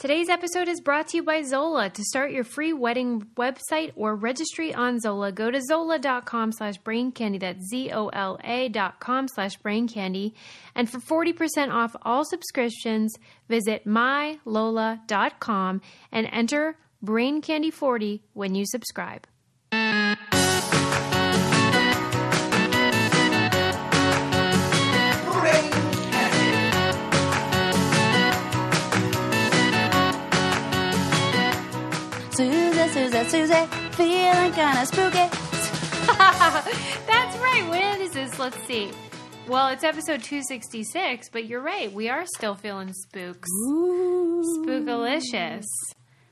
Today's episode is brought to you by Zola. To start your free wedding website or registry on Zola, go to zola.com/braincandy. That's ZOLA.com/braincandy. And for 40% off all subscriptions, visit mylola.com and enter braincandy40 when you subscribe. Susie, feeling kinda spooky. That's right. When is this? Let's see. Well, it's episode 266, but you're right. We are still feeling spooks. Ooh. Spookalicious.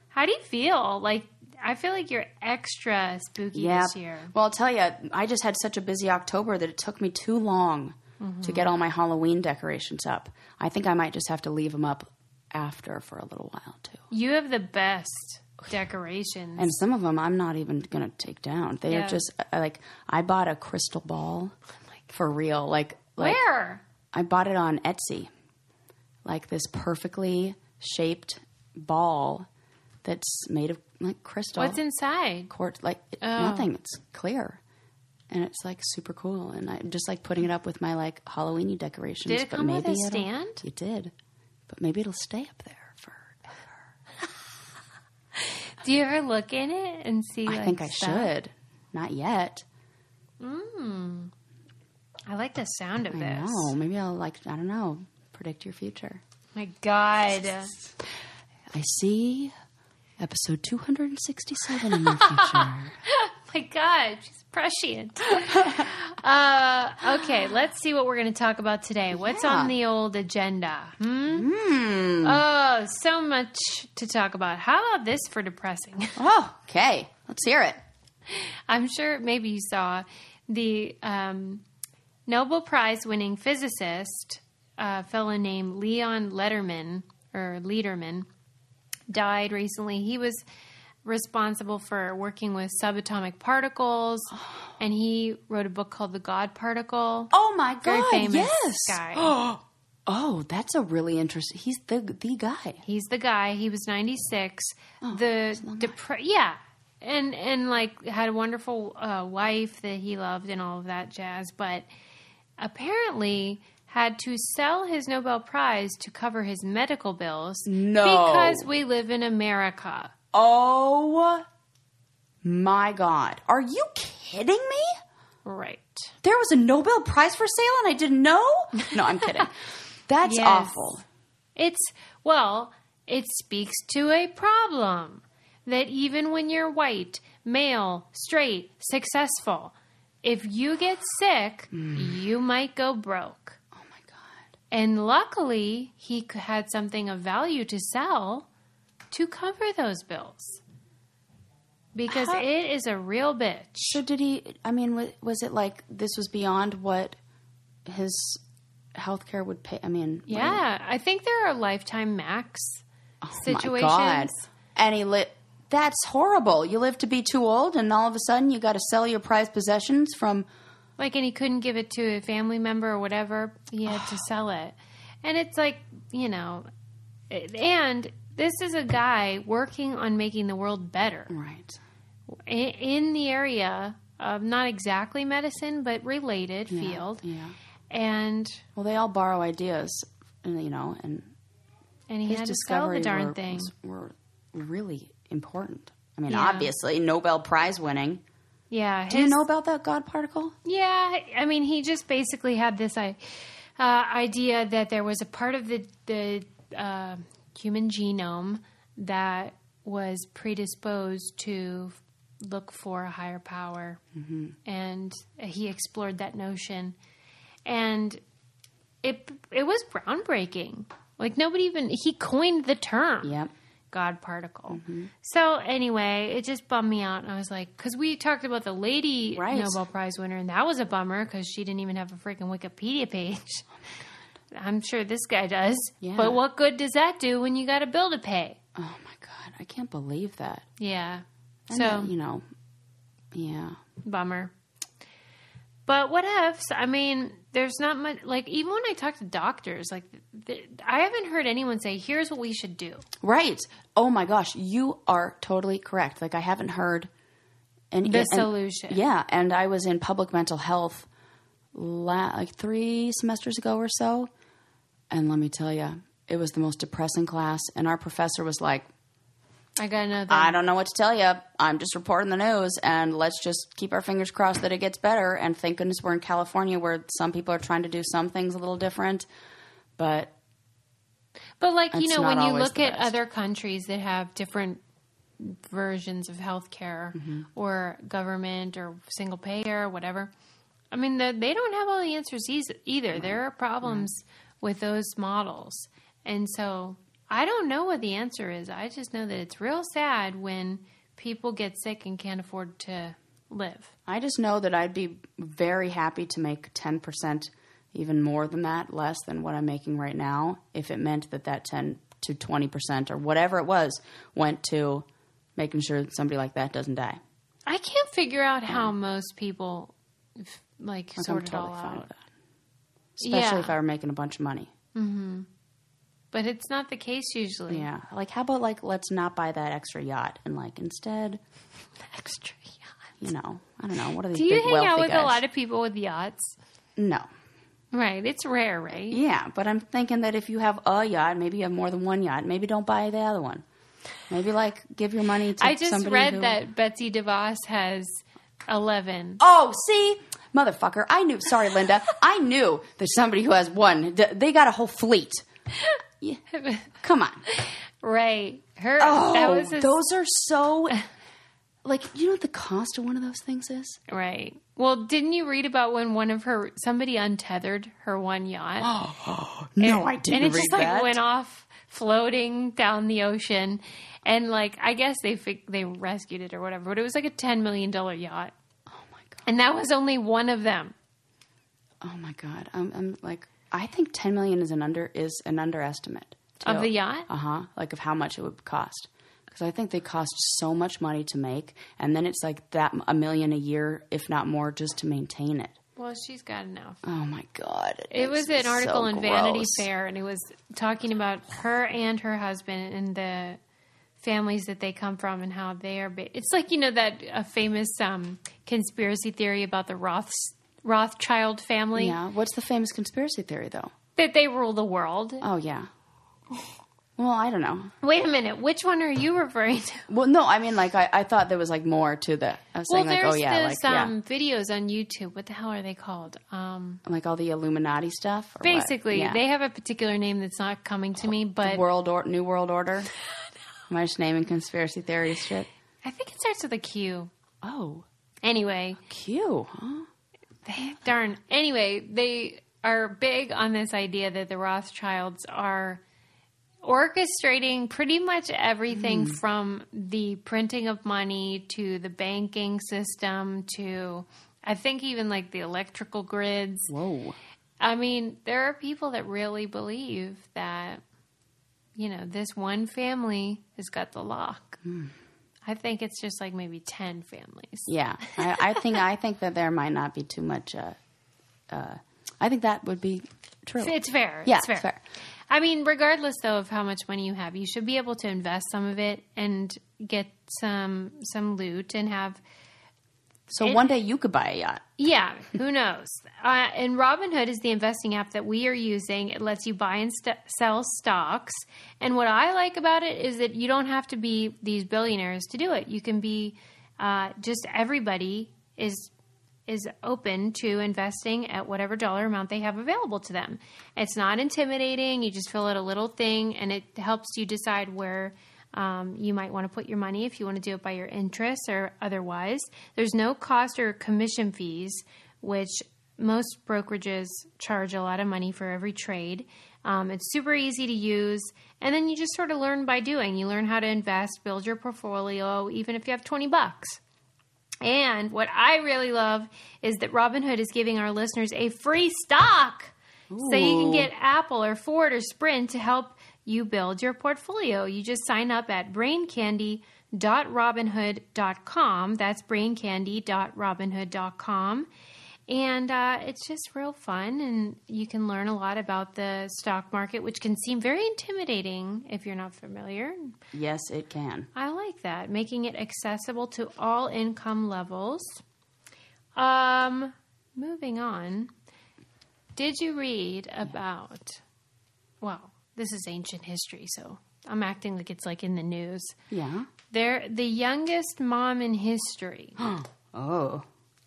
How do you feel? Like, I feel like you're extra spooky this year. Well, I'll tell you, I just had such a busy October that it took me too long to get all my Halloween decorations up. I think I might just have to leave them up after for a little while, too. You have the best decorations, and some of them I'm not even gonna take down. They are just like, I bought a crystal ball for real. Like where? I bought it on Etsy. Like this perfectly shaped ball that's made of like crystal. What's inside? Quartz. Nothing. It's clear, and it's like super cool. And I'm just like putting it up with my like Halloween-y decorations. Did it come with a stand? It did, but maybe it'll stay up there. Do you ever look in it and see? I think I should. Not yet. I like the sound of this. Oh, maybe I'll I don't know. Predict your future. My God. I see episode 267 in your future. My God, she's prescient. Okay, let's see what we're going to talk about today. What's on the old agenda? Oh, so much to talk about. How about this for depressing? Oh, okay. Let's hear it. I'm sure maybe you saw the Nobel Prize winning physicist, a fellow named Leon Lederman, died recently. He was responsible for working with subatomic particles, and he wrote a book called The God Particle. Oh my God! Very famous guy. Oh, that's a really interesting. He's the guy. He's the guy. He was 96. Oh, and like had a wonderful wife that he loved and all of that jazz, but apparently had to sell his Nobel Prize to cover his medical bills. No, because we live in America. Oh, my God. Are you kidding me? Right. There was a Nobel Prize for sale and I didn't know? No, I'm kidding. That's awful. It speaks to a problem that even when you're white, male, straight, successful, if you get sick, you might go broke. Oh, my God. And luckily, he had something of value to sell to cover those bills, because it is a real bitch. So did he, was it like this was beyond what his healthcare would pay? I think there are lifetime max situations. My God. And that's horrible. You live to be too old and all of a sudden you got to sell your prized possessions from. And he couldn't give it to a family member or whatever. He had to sell it. And it's like, this is a guy working on making the world better. Right. In the area of not exactly medicine, but related field. Yeah. And they all borrow ideas, and he had to sell the darn thing. Were really important. Obviously, Nobel Prize winning. Yeah. Do you know about that God particle? Yeah. He just basically had this idea that there was a part of the human genome that was predisposed to look for a higher power. Mm-hmm. And he explored that notion, and it was groundbreaking. He coined the term God particle. Mm-hmm. So anyway, it just bummed me out. And I was like, cause we talked about the lady Nobel Prize winner, and that was a bummer cause she didn't even have a freaking Wikipedia page. I'm sure this guy does. Yeah. But what good does that do when you got a bill to pay? Oh, my God. I can't believe that. Yeah. And bummer. But what ifs? I mean, there's not much, like, even when I talk to doctors, like, I haven't heard anyone say, here's what we should do. Right. Oh my gosh. You are totally correct. Like, I haven't heard any solution. Yeah. And I was in public mental health like 3 semesters ago or so. And let me tell you, it was the most depressing class. And our professor was like, I got another. I don't know what to tell you. I'm just reporting the news, and let's just keep our fingers crossed that it gets better. And thank goodness we're in California, where some people are trying to do some things a little different. But like, you know, when you look at other countries that have different versions of healthcare mm-hmm. or government or single payer or whatever, I mean, they don't have all the answers either. Right. There are problems right. with those models, and so. I don't know what the answer is. I just know that it's real sad when people get sick and can't afford to live. I just know that I'd be very happy to make 10%, even more than that, less than what I'm making right now, if it meant that 10 to 20% or whatever it was went to making sure that somebody like that doesn't die. I can't figure out how most people like sort it all out. With that. Especially if I were making a bunch of money. Mm-hmm. But it's not the case usually. Yeah. Like, how about, like, let's not buy that extra yacht and, like, instead... extra yacht. You know. I don't know. What are these big wealthy guys? Do you hang out with a lot of people with yachts? No. Right. It's rare, right? Yeah. But I'm thinking that if you have a yacht, maybe you have more than one yacht. Maybe don't buy the other one. Maybe, like, give your money to somebody who... I just read that Betsy DeVos has 11. Oh, see? Motherfucker. I knew. Sorry, Linda. I knew there's somebody who has one. They got a whole fleet. Yeah. Come on. Right. Her. Oh, that was those are so... Like, you know what the cost of one of those things is? Right. Well, didn't you read about when one of her... Somebody untethered her one yacht? Oh, no, I didn't read that. And it just, like, went off floating down the ocean. And, like, I guess they rescued it or whatever. But it was, like, a $10 million yacht. Oh, my God. And that was only one of them. Oh, my God. I'm like... I think $10 million is an underestimate too. Of the yacht. Like of how much it would cost, because I think they cost so much money to make, and then it's like that $1 million a year, if not more, just to maintain it. Well, she's got enough. Oh my God! It was an article in Vanity Fair, and it was talking about her and her husband and the families that they come from and how they are. It's like, you know, that a famous conspiracy theory about the Rothschild family. Yeah. What's the famous conspiracy theory, though? That they rule the world. Oh, yeah. Well, I don't know. Wait a minute. Which one are you referring to? Well, no. I mean, like, I thought there was, like, more to the... I was saying, like, oh, yeah. Well, there's videos on YouTube. What the hell are they called? Like, all the Illuminati stuff? Or basically. Yeah. They have a particular name that's not coming to me, but... New World Order? No. Am I just naming conspiracy theory shit? I think it starts with a Q. Oh. Anyway. A Q, huh? Darn. Anyway, they are big on this idea that the Rothschilds are orchestrating pretty much everything from the printing of money to the banking system to, I think, even like the electrical grids. Whoa. I mean, there are people that really believe that, you know, this one family has got the lock. Mm. I think it's just like maybe 10 families. Yeah. I think that there might not be too much. I think that would be true. It's fair. Yeah, it's fair. I mean, regardless, though, of how much money you have, you should be able to invest some of it and get some loot and have. So one day you could buy a yacht. Yeah. Who knows? And Robinhood is the investing app that we are using. It lets you buy and sell stocks. And what I like about it is that you don't have to be these billionaires to do it. You can be just everybody is open to investing at whatever dollar amount they have available to them. It's not intimidating. You just fill out a little thing, and it helps you decide where you might want to put your money if you want to do it by your interests or otherwise. There's no cost or commission fees, which most brokerages charge a lot of money for every trade. It's super easy to use. And then you just sort of learn by doing. You learn how to invest, build your portfolio, even if you have $20. And what I really love is that Robinhood is giving our listeners a free stock. Ooh. So you can get Apple or Ford or Sprint to help you build your portfolio. You just sign up at braincandy.robinhood.com. That's braincandy.robinhood.com. And it's just real fun, and you can learn a lot about the stock market, which can seem very intimidating if you're not familiar. Yes, it can. I like that, making it accessible to all income levels. Moving on, did you read about, well, this is ancient history, so I'm acting like it's like in the news. Yeah. They're the youngest mom in history. Oh.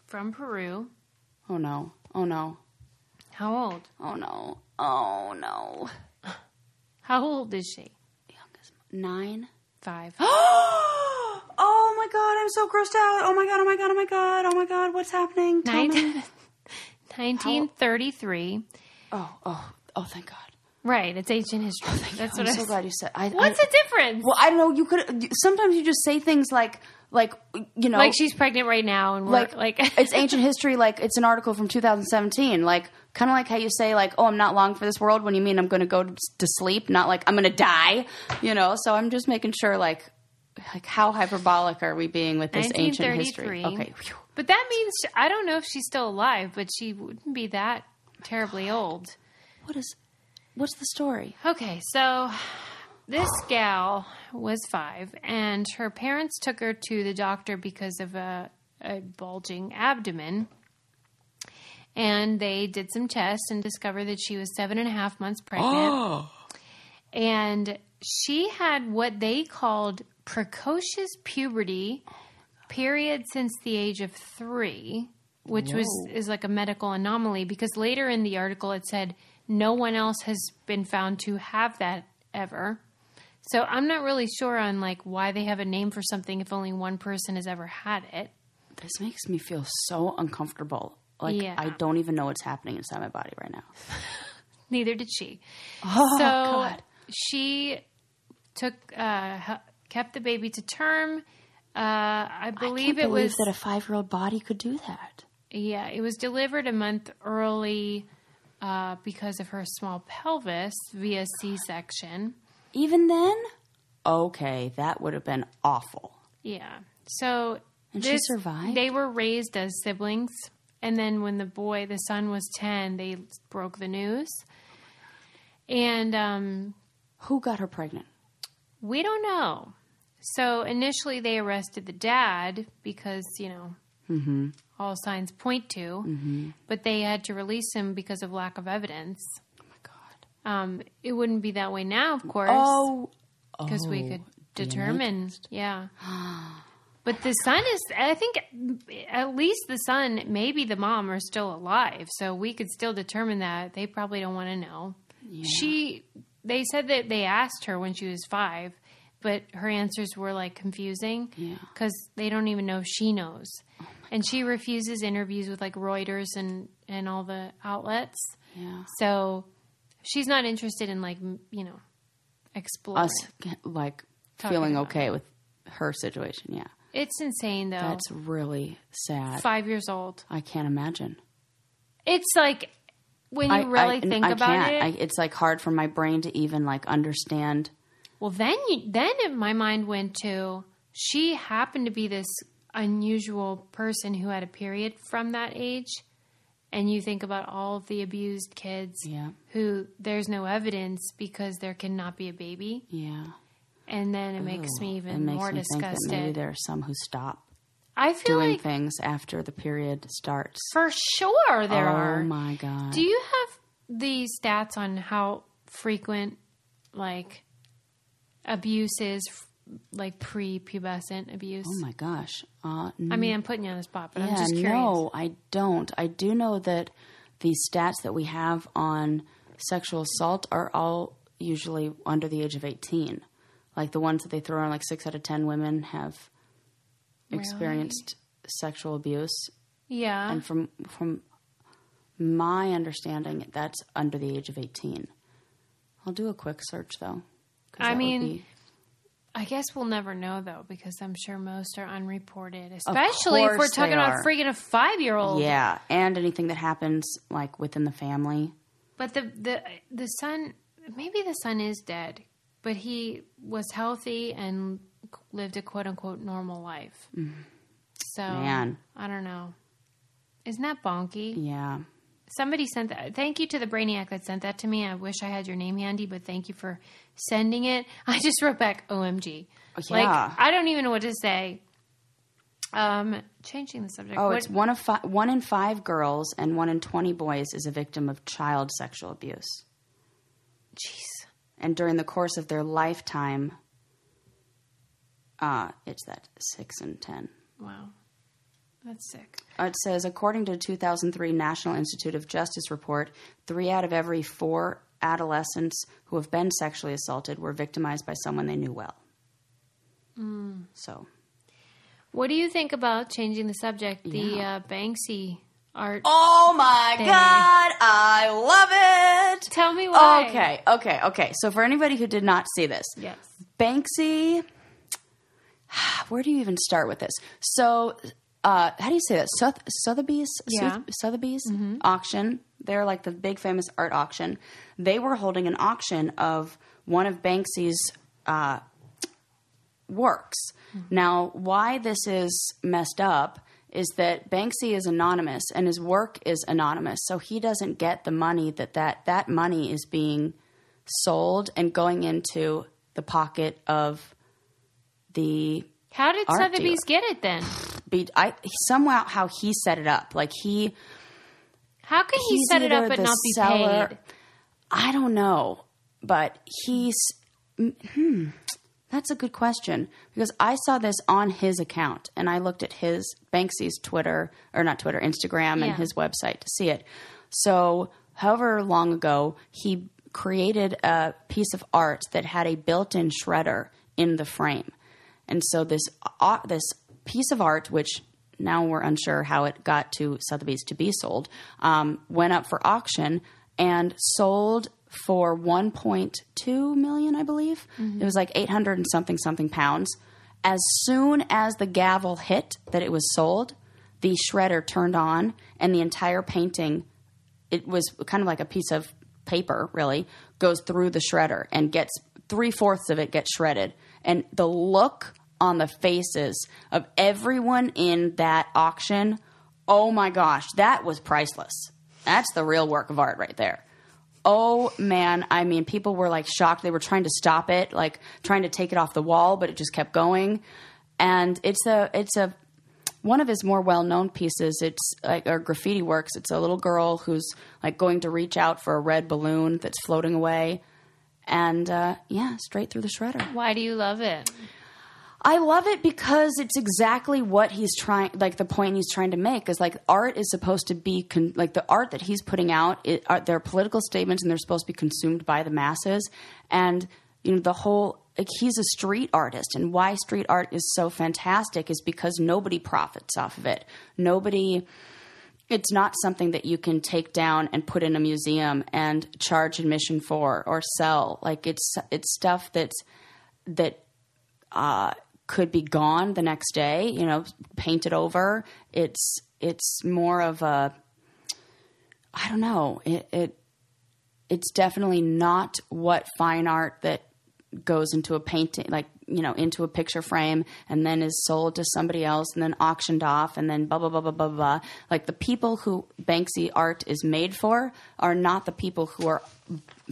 From Peru. Oh, no. Oh, no. How old? Oh, no. Oh, no. How old is she? Youngest. 9. 5. Oh, my God. I'm so grossed out. Oh, my God. Oh, my God. Oh, my God. Oh, my God. What's happening? 1933. Oh, thank God. Right. It's ancient history. Oh, thank That's God. What I'm so glad you said. What's the difference? Well, I don't know. You could sometimes you just say things like, you know, like she's pregnant right now, and like it's ancient history. Like it's an article from 2017. Like kind of like how you say like, oh, I'm not long for this world when you mean I'm going to go to sleep, not like I'm going to die. You know. So I'm just making sure like how hyperbolic are we being with this ancient history? Okay. But that means I don't know if she's still alive, but she wouldn't be that terribly old. What's the story? Okay, so this gal was 5, and her parents took her to the doctor because of a bulging abdomen. And they did some tests and discovered that she was 7.5 months pregnant. Oh. And she had what they called precocious puberty, period since the age of 3, which is like a medical anomaly, because later in the article it said, no one else has been found to have that ever. So I'm not really sure on like why they have a name for something if only one person has ever had it. This makes me feel so uncomfortable. Like I don't even know what's happening inside my body right now. Neither did she. Oh, so God. She kept the baby to term. I believe it was that a 5-year-old body could do that. Yeah, it was delivered a month early. Because of her small pelvis via C-section. Even then? Okay, that would have been awful. Yeah. So she survived? They were raised as siblings. And then when the son was 10, they broke the news. And who got her pregnant? We don't know. So initially they arrested the dad because, you know... Mm-hmm. All signs point to, mm-hmm. but they had to release him because of lack of evidence. Oh my God! It wouldn't be that way now, of course. Because we could determine, But the son is—I think at least the son, maybe the mom, are still alive, so we could still determine that. They probably don't want to know. Yeah. They said that they asked her when she was 5. But her answers were, like, confusing because they don't even know if she knows. Oh and God. She refuses interviews with, like, Reuters and all the outlets. Yeah. So she's not interested in, like, you know, exploring. Us, like, feeling okay with her situation, yeah. It's insane, though. That's really sad. 5 years old. I can't imagine. It's, like, when you really think about it. It's, like, hard for my brain to even, like, understand... Well, then my mind went to, she happened to be this unusual person who had a period from that age. And you think about all of the abused kids who there's no evidence because there cannot be a baby. Yeah. And then it makes me more disgusted. Think that maybe there are some who stop doing things after the period starts. For sure there are. Oh, my God. Do you have the stats on how frequent, like... abuses, like prepubescent abuse? Oh my gosh. I mean, I'm putting you on the spot, but I'm just curious. No, I don't. I do know that the stats that we have on sexual assault are all usually under the age of 18. Like the ones that they throw on, like 6 out of 10 women have experienced sexual abuse. Yeah. And from my understanding, that's under the age of 18. I'll do a quick search though. I mean, I guess we'll never know, though, because I'm sure most are unreported, especially if we're talking about freaking a 5-year-old. Yeah, and anything that happens, like, within the family. But the son, maybe the son is dead, but he was healthy and lived a quote-unquote normal life. Mm. So, I don't know. Isn't that bonky? Yeah. Somebody sent that. Thank you to the Brainiac that sent that to me. I wish I had your name handy, but thank you for sending it. I just wrote back, OMG. Yeah. Like, I don't even know what to say. Changing the subject. Oh, it's one in five girls and 1 in 20 boys is a victim of child sexual abuse. Jeez. And during the course of their lifetime, it's that 6 in 10. Wow. That's sick. It says, according to a 2003 National Institute of Justice report, 3 out of every 4 adolescents who have been sexually assaulted were victimized by someone they knew well. Mm. So. What do you think about changing the subject? The Banksy art. Oh my God, I love it. Tell me why. Okay. So for anybody who did not see this. Yes. Banksy, where do you even start with this? So how do you say that? Sotheby's mm-hmm. auction. They're like the big famous art auction. They were holding an auction of one of Banksy's works. Mm-hmm. Now, why this is messed up is that Banksy is anonymous and his work is anonymous. So he doesn't get the money that money is being sold and going into the pocket of the How did Sotheby's get it then? Somehow how he set it up. Like How can he set it up but not be paid? I don't know. But that's a good question, because I saw this on his account and I looked at his Banksy's Instagram and his website to see it. So however long ago, he created a piece of art that had a built-in shredder in the frame. And so this piece of art, which now we're unsure how it got to Sotheby's to be sold, went up for auction and sold for $1.2 million, I believe. Mm-hmm. It was like 800 and something pounds. As soon as the gavel hit that it was sold, the shredder turned on and the entire painting, it was kind of like a piece of paper really, goes through the shredder and gets 3/4 of it gets shredded. And the look on the faces of everyone in that auction, oh my gosh, that was priceless. That's the real work of art right there. Oh, man. I mean, people were, like, shocked. They were trying to stop it, like, trying to take it off the wall, but it just kept going. And it's one of his more well-known pieces. It's, like, or graffiti works. It's a little girl who's, like, going to reach out for a red balloon that's floating away. And, straight through the shredder. Why do you love it? I love it because it's exactly what he's the point he's trying to make is like art is supposed to be the art that he's putting out. They're political statements and they're supposed to be consumed by the masses. And, you know, he's a street artist, and why street art is so fantastic is because nobody profits off of it. It's not something that you can take down and put in a museum and charge admission for or sell. Like it's stuff that could be gone the next day, you know, painted over. It's more of a, I don't know. It's definitely not what fine art that goes into a painting, like, you know, into a picture frame and then is sold to somebody else and then auctioned off and then blah, blah, blah, blah, blah, blah. Like the people who Banksy art is made for are not the people who are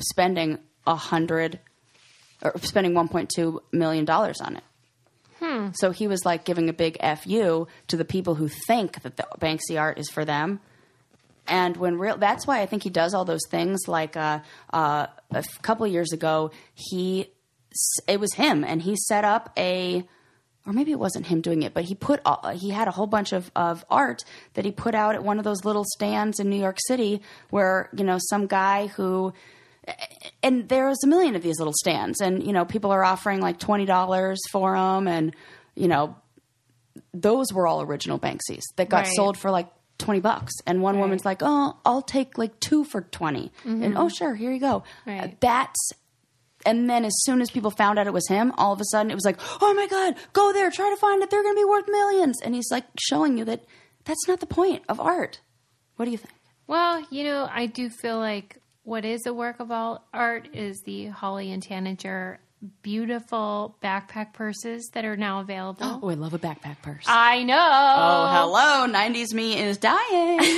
spending spending $1.2 million on it. Hmm. So he was like giving a big FU to the people who think that the Banksy art is for them. And that's why I think he does all those things. Like a couple of years ago, it was him, and he set up or maybe it wasn't him doing it, but he had a whole bunch of art that he put out at one of those little stands in New York City where, you know, some guy who. And there's a million of these little stands and, you know, people are offering like $20 for them. And, you know, those were all original Banksys that got sold for like $20. And one woman's like, oh, I'll take like 2 for $20. Mm-hmm. And oh, sure. Here you go. Right. And then as soon as people found out it was him, all of a sudden it was like, oh my God, go there, try to find it. They're going to be worth millions. And he's like showing you that that's not the point of art. What do you think? Well, you know, I do feel like, what is a work of all art is the Holly and Tanager beautiful backpack purses that are now available. Oh, I love a backpack purse. I know. Oh, hello. 90s me is dying.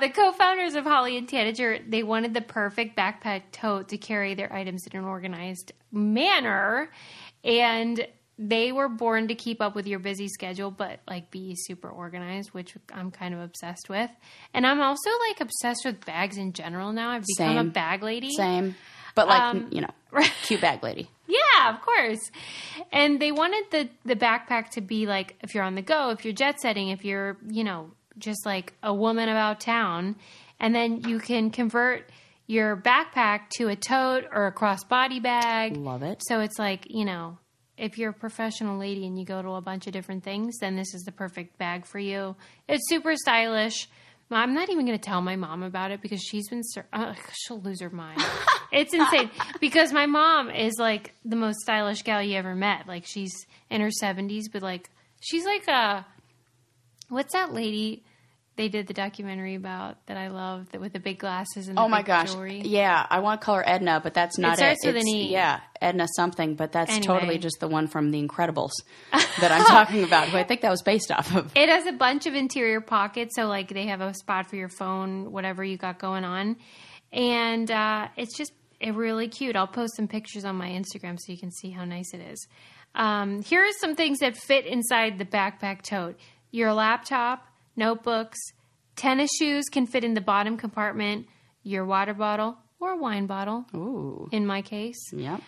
The co-founders of Holly and Tanager, they wanted the perfect backpack tote to carry their items in an organized manner. And they were born to keep up with your busy schedule, but like be super organized, which I'm kind of obsessed with. And I'm also like obsessed with bags in general now. I've become a bag lady. Same. But like, you know, cute bag lady. Yeah, of course. And they wanted the backpack to be like, if you're on the go, if you're jet setting, if you're, you know, just like a woman about town. And then you can convert your backpack to a tote or a crossbody bag. Love it. So it's like, you know, if you're a professional lady and you go to a bunch of different things, then this is the perfect bag for you. It's super stylish. I'm not even going to tell my mom about it because she's been she'll lose her mind. It's insane because my mom is like the most stylish gal you ever met. Like she's in her 70s, but like she's like a what's that lady they did the documentary about that I love that with the big glasses and the big jewelry. Yeah, I want to call her Edna, but that's not it. It starts with an E. Yeah, Edna something, but that's totally just the one from The Incredibles that I'm talking about, who I think that was based off of. It has a bunch of interior pockets, so like they have a spot for your phone, whatever you got going on. And it's just really cute. I'll post some pictures on my Instagram so you can see how nice it is. Here are some things that fit inside the backpack tote. Your laptop, notebooks, tennis shoes can fit in the bottom compartment, your water bottle or wine bottle. Ooh. In my case. Yep.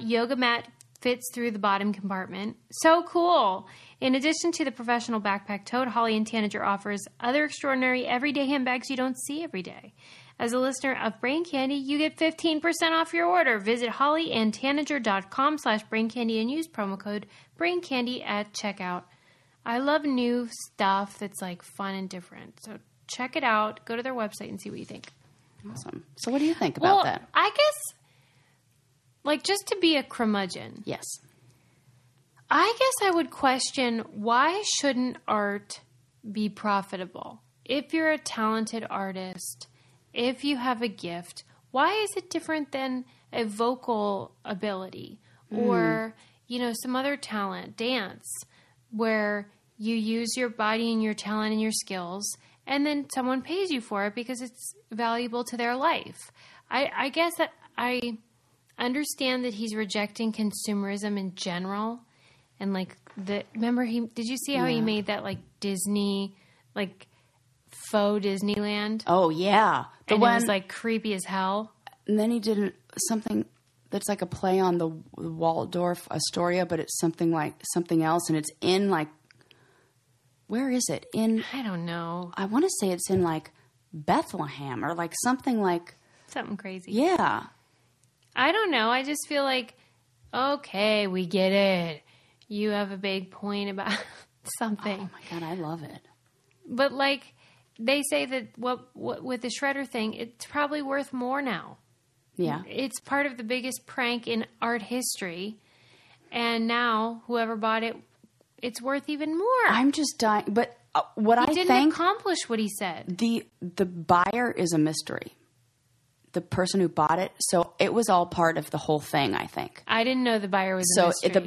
Yoga mat fits through the bottom compartment. So cool. In addition to the professional backpack tote, Holly and Tanager offers other extraordinary everyday handbags you don't see every day. As a listener of Brain Candy, you get 15% off your order. Visit hollyandtanager.com/braincandy and use promo code BrainCandy at checkout. I love new stuff that's like fun and different. So check it out. Go to their website and see what you think. Awesome. So what do you think about that? I guess like just to be a curmudgeon. Yes. I guess I would question why shouldn't art be profitable? If you're a talented artist, if you have a gift, why is it different than a vocal ability or, you know, some other talent, dance? Where you use your body and your talent and your skills, and then someone pays you for it because it's valuable to their life. I guess that I understand that he's rejecting consumerism in general. And like remember did you see how he made that like Disney, like faux Disneyland? Oh yeah. The one, it was like creepy as hell. And then he did something that's like a play on the Waldorf Astoria, but it's something like something else. And it's in like, where is it? I don't know. I want to say it's in like Bethlehem or like something crazy. Yeah. I don't know. I just feel like, okay, we get it. You have a big point about something. Oh my God. I love it. But like they say that what with the shredder thing, it's probably worth more now. Yeah. It's part of the biggest prank in art history. And now whoever bought it, it's worth even more. I'm just dying. But what I think... He didn't accomplish what he said. The buyer is a mystery. The person who bought it. So it was all part of the whole thing, I think. I didn't know the buyer was a mystery. So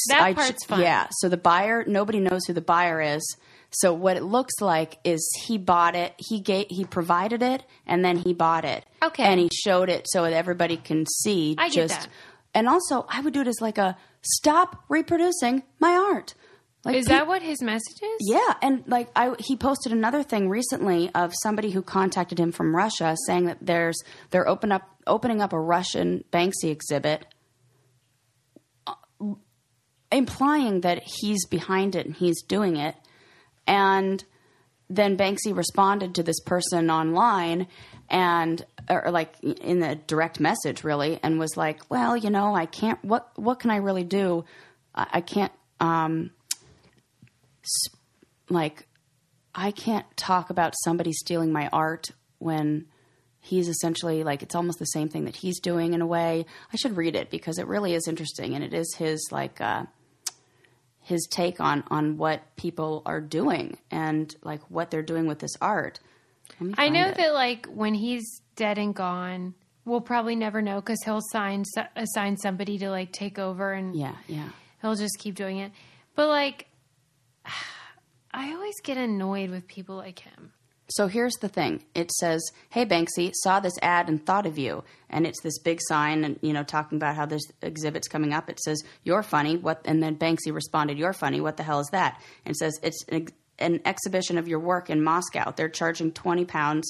that part's fun. Yeah. So the buyer, nobody knows who the buyer is. So what it looks like is he bought it, he provided it, and then he bought it. Okay. And he showed it so that everybody can see. I get that. And also, I would do it as like a stop reproducing my art. Like is that what his message is? Yeah. And like he posted another thing recently of somebody who contacted him from Russia saying that they're opening up a Russian Banksy exhibit, implying that he's behind it and he's doing it. And then Banksy responded to this person online or like in a direct message really and was like, well, you know, I can't, what can I really do? I can't, like I can't talk about somebody stealing my art when he's essentially like, it's almost the same thing that he's doing in a way. I should read it because it really is interesting and it is his like, his take on what people are doing and like what they're doing with this art. I know that like when he's dead and gone, we'll probably never know because he'll assign somebody to like take over, and he'll just keep doing it. But like, I always get annoyed with people like him. So here's the thing. It says, "Hey Banksy, saw this ad and thought of you." And it's this big sign and, you know, talking about how there's exhibits coming up. It says, "You're funny." What? And then Banksy responded, "You're funny. What the hell is that?" And it says, "It's an exhibition of your work in Moscow. They're charging £20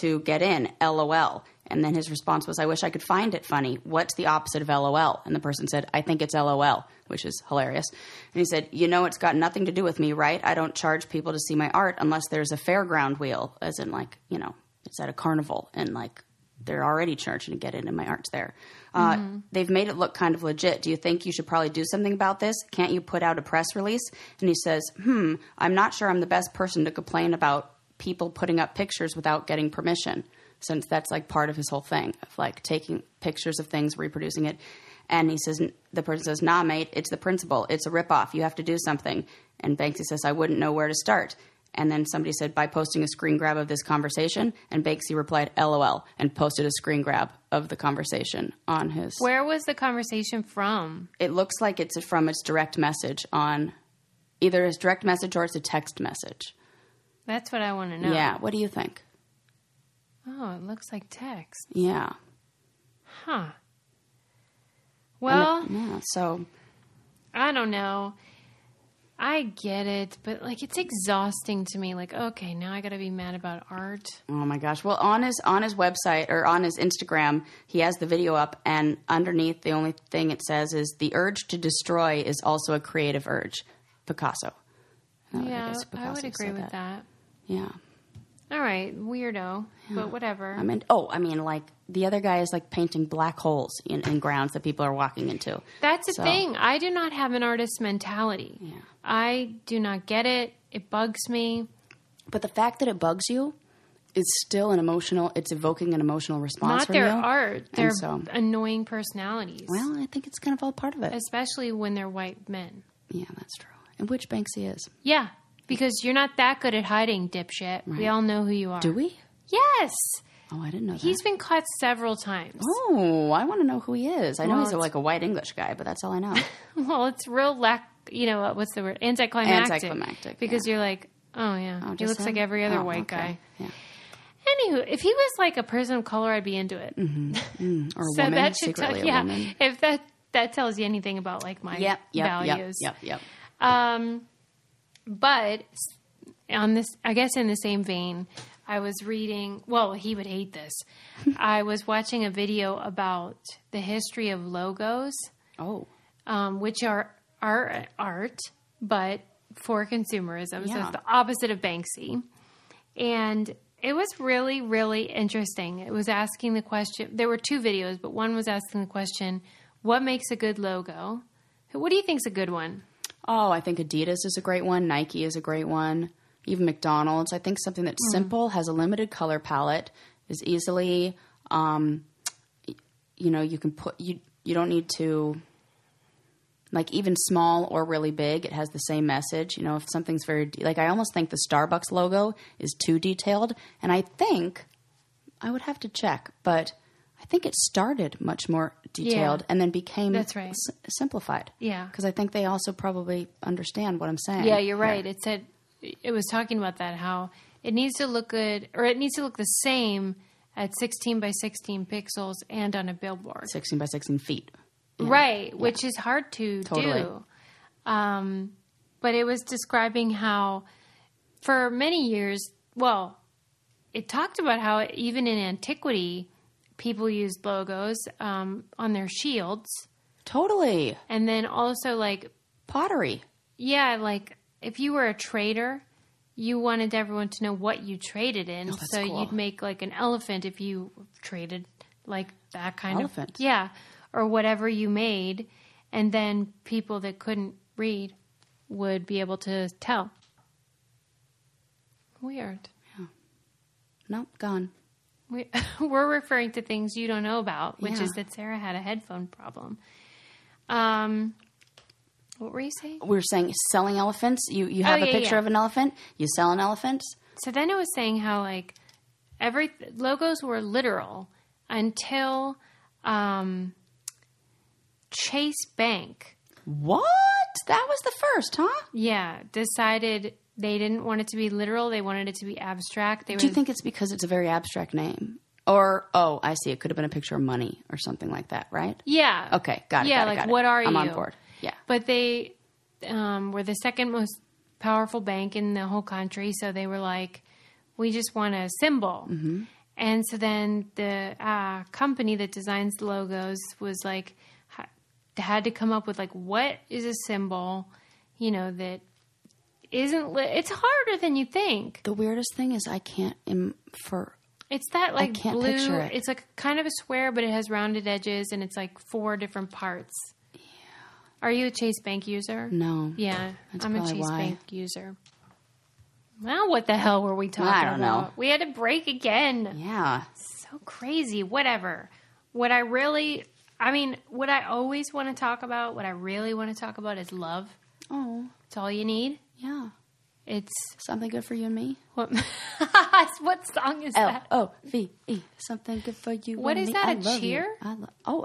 to get in. LOL." And then his response was, "I wish I could find it funny. What's the opposite of LOL?" And the person said, "I think it's LOL," which is hilarious. And he said, "You know, it's got nothing to do with me, right? I don't charge people to see my art unless there's a fairground wheel, as in like, you know, it's at a carnival and like they're already charging to get in and my art's there. They've made it look kind of legit. Do you think you should probably do something about this? Can't you put out a press release?" And he says, "I'm not sure I'm the best person to complain about people putting up pictures without getting permission," since that's like part of his whole thing of like taking pictures of things, reproducing it. And he says, the person says, "Nah, mate, it's the principle. It's a ripoff. You have to do something." And Banksy says, "I wouldn't know where to start." And then somebody said, "By posting a screen grab of this conversation." And Banksy replied, "LOL," and posted a screen grab of the conversation on his. Where was the conversation from? It looks like it's from its direct message on either his direct message or it's a text message. That's what I want to know. Yeah. What do you think? Oh, it looks like text. Yeah. Huh. Well, so I don't know. I get it, but like it's exhausting to me. Like, okay, now I got to be mad about art. Oh my gosh. Well, on his website or on his Instagram, he has the video up, and underneath the only thing it says is, "The urge to destroy is also a creative urge. Picasso." Yeah, I would agree with that. Yeah. All right, weirdo, but whatever. I mean, like, the other guy is, like, painting black holes in grounds that people are walking into. That's the thing. I do not have an artist mentality. Yeah. I do not get it. It bugs me. But the fact that it bugs you is still it's evoking an emotional response from you. Not their art. They're annoying personalities. Well, I think it's kind of all part of it. Especially when they're white men. Yeah, that's true. And which Banksy is. Yeah. Because you're not that good at hiding, dipshit. Right. We all know who you are. Do we? Yes. Oh, I didn't know that. He's been caught several times. Oh, I want to know who he is. I know he's like a white English guy, but that's all I know. Well, it's real what's the word? Anticlimactic. Because you're like, oh, yeah. Oh, he looks like every other white guy. Yeah. Anywho, if he was like a person of color, I'd be into it. Mm-hmm. Or a woman, that should secretly a woman. If that tells you anything about like my values. Yep. But on this, I guess in the same vein, I was reading, well, he would hate this. I was watching a video about the history of logos, which are art, but for consumerism. Yeah. So it's the opposite of Banksy. And it was really, really interesting. It was asking the question. There were two videos, but one was asking the question, what makes a good logo? What do you think is a good one? Oh, I think Adidas is a great one. Nike is a great one. Even McDonald's. I think something that's simple, has a limited color palette, is easily, you can put, you don't need to, like even small or really big, it has the same message. You know, if something's very, like I almost think the Starbucks logo is too detailed. And I think, I would have to check, but I think it started much more detailed and then became simplified. Yeah. Because I think they also probably understand what I'm saying. Yeah, you're right. Yeah. It was talking about that, how it needs to look good, or it needs to look the same at 16 by 16 pixels and on a billboard. 16 by 16 feet. Yeah. Right, yeah. Which is hard to do. But it was describing how for many years, well, it talked about how even in antiquity, people used logos on their shields. Totally. And then also like pottery. Yeah. Like if you were a trader, you wanted everyone to know what you traded in. Oh, so cool. You'd make like an elephant if you traded like that kind of elephant. Yeah. Or whatever you made. And then people that couldn't read would be able to tell. Weird. Yeah. Nope. Gone. We're referring to things you don't know about, which is that Sarah had a headphone problem. What were you saying? We were saying selling elephants. You have a picture of an elephant. You sell an elephant. So then it was saying how like every logos were literal until Chase Bank. What? That was the first, huh? Yeah. Decided they didn't want it to be literal. They wanted it to be abstract. Do you think it's because it's a very abstract name? Or, oh, I see. It could have been a picture of money or something like that, right? Yeah. Okay. Got it. Yeah, like, what are you? I'm on board. Yeah. But they were the second most powerful bank in the whole country. So they were like, we just want a symbol. Mm-hmm. And so then the company that designs the logos was like, had to come up with like, what is a symbol, you know, that isn't, it's harder than you think. The weirdest thing is I can't, it's that like blue, it. It's like kind of a square, but it has rounded edges and it's like four different parts. Yeah. Are you a Chase Bank user? No. Yeah. That's I'm a Chase Bank user. Well, what the hell were we talking about? I don't know. We had to break again. Yeah. So crazy. Whatever. What I always want to talk about, what I really want to talk about is love. Oh. It's all you need. Yeah. It's... Something good for you and me. What song is that? Love. Something good for you and me. What is that, a cheer?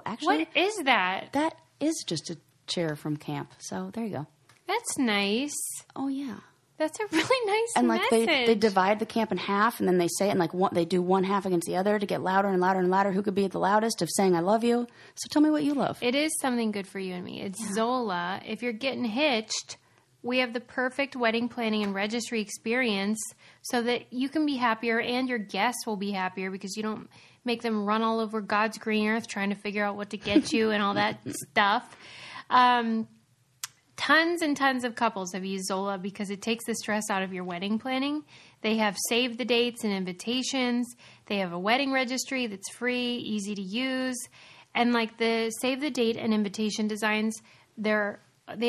Actually... What is that? That is just a cheer from camp. So, there you go. That's nice. Oh, yeah. That's a really nice message. And, they divide the camp in half, and then they say it, and, they do one half against the other to get louder and louder and louder. Who could be at the loudest of saying, I love you? So tell me what you love. It is something good for you and me. It's Zola. If you're getting hitched, we have the perfect wedding planning and registry experience so that you can be happier and your guests will be happier because you don't make them run all over God's green earth trying to figure out what to get you and all that stuff. Tons and tons of couples have used Zola because it takes the stress out of your wedding planning. They have save the dates and invitations. They have a wedding registry that's free, easy to use. And like the save the date and invitation designs, they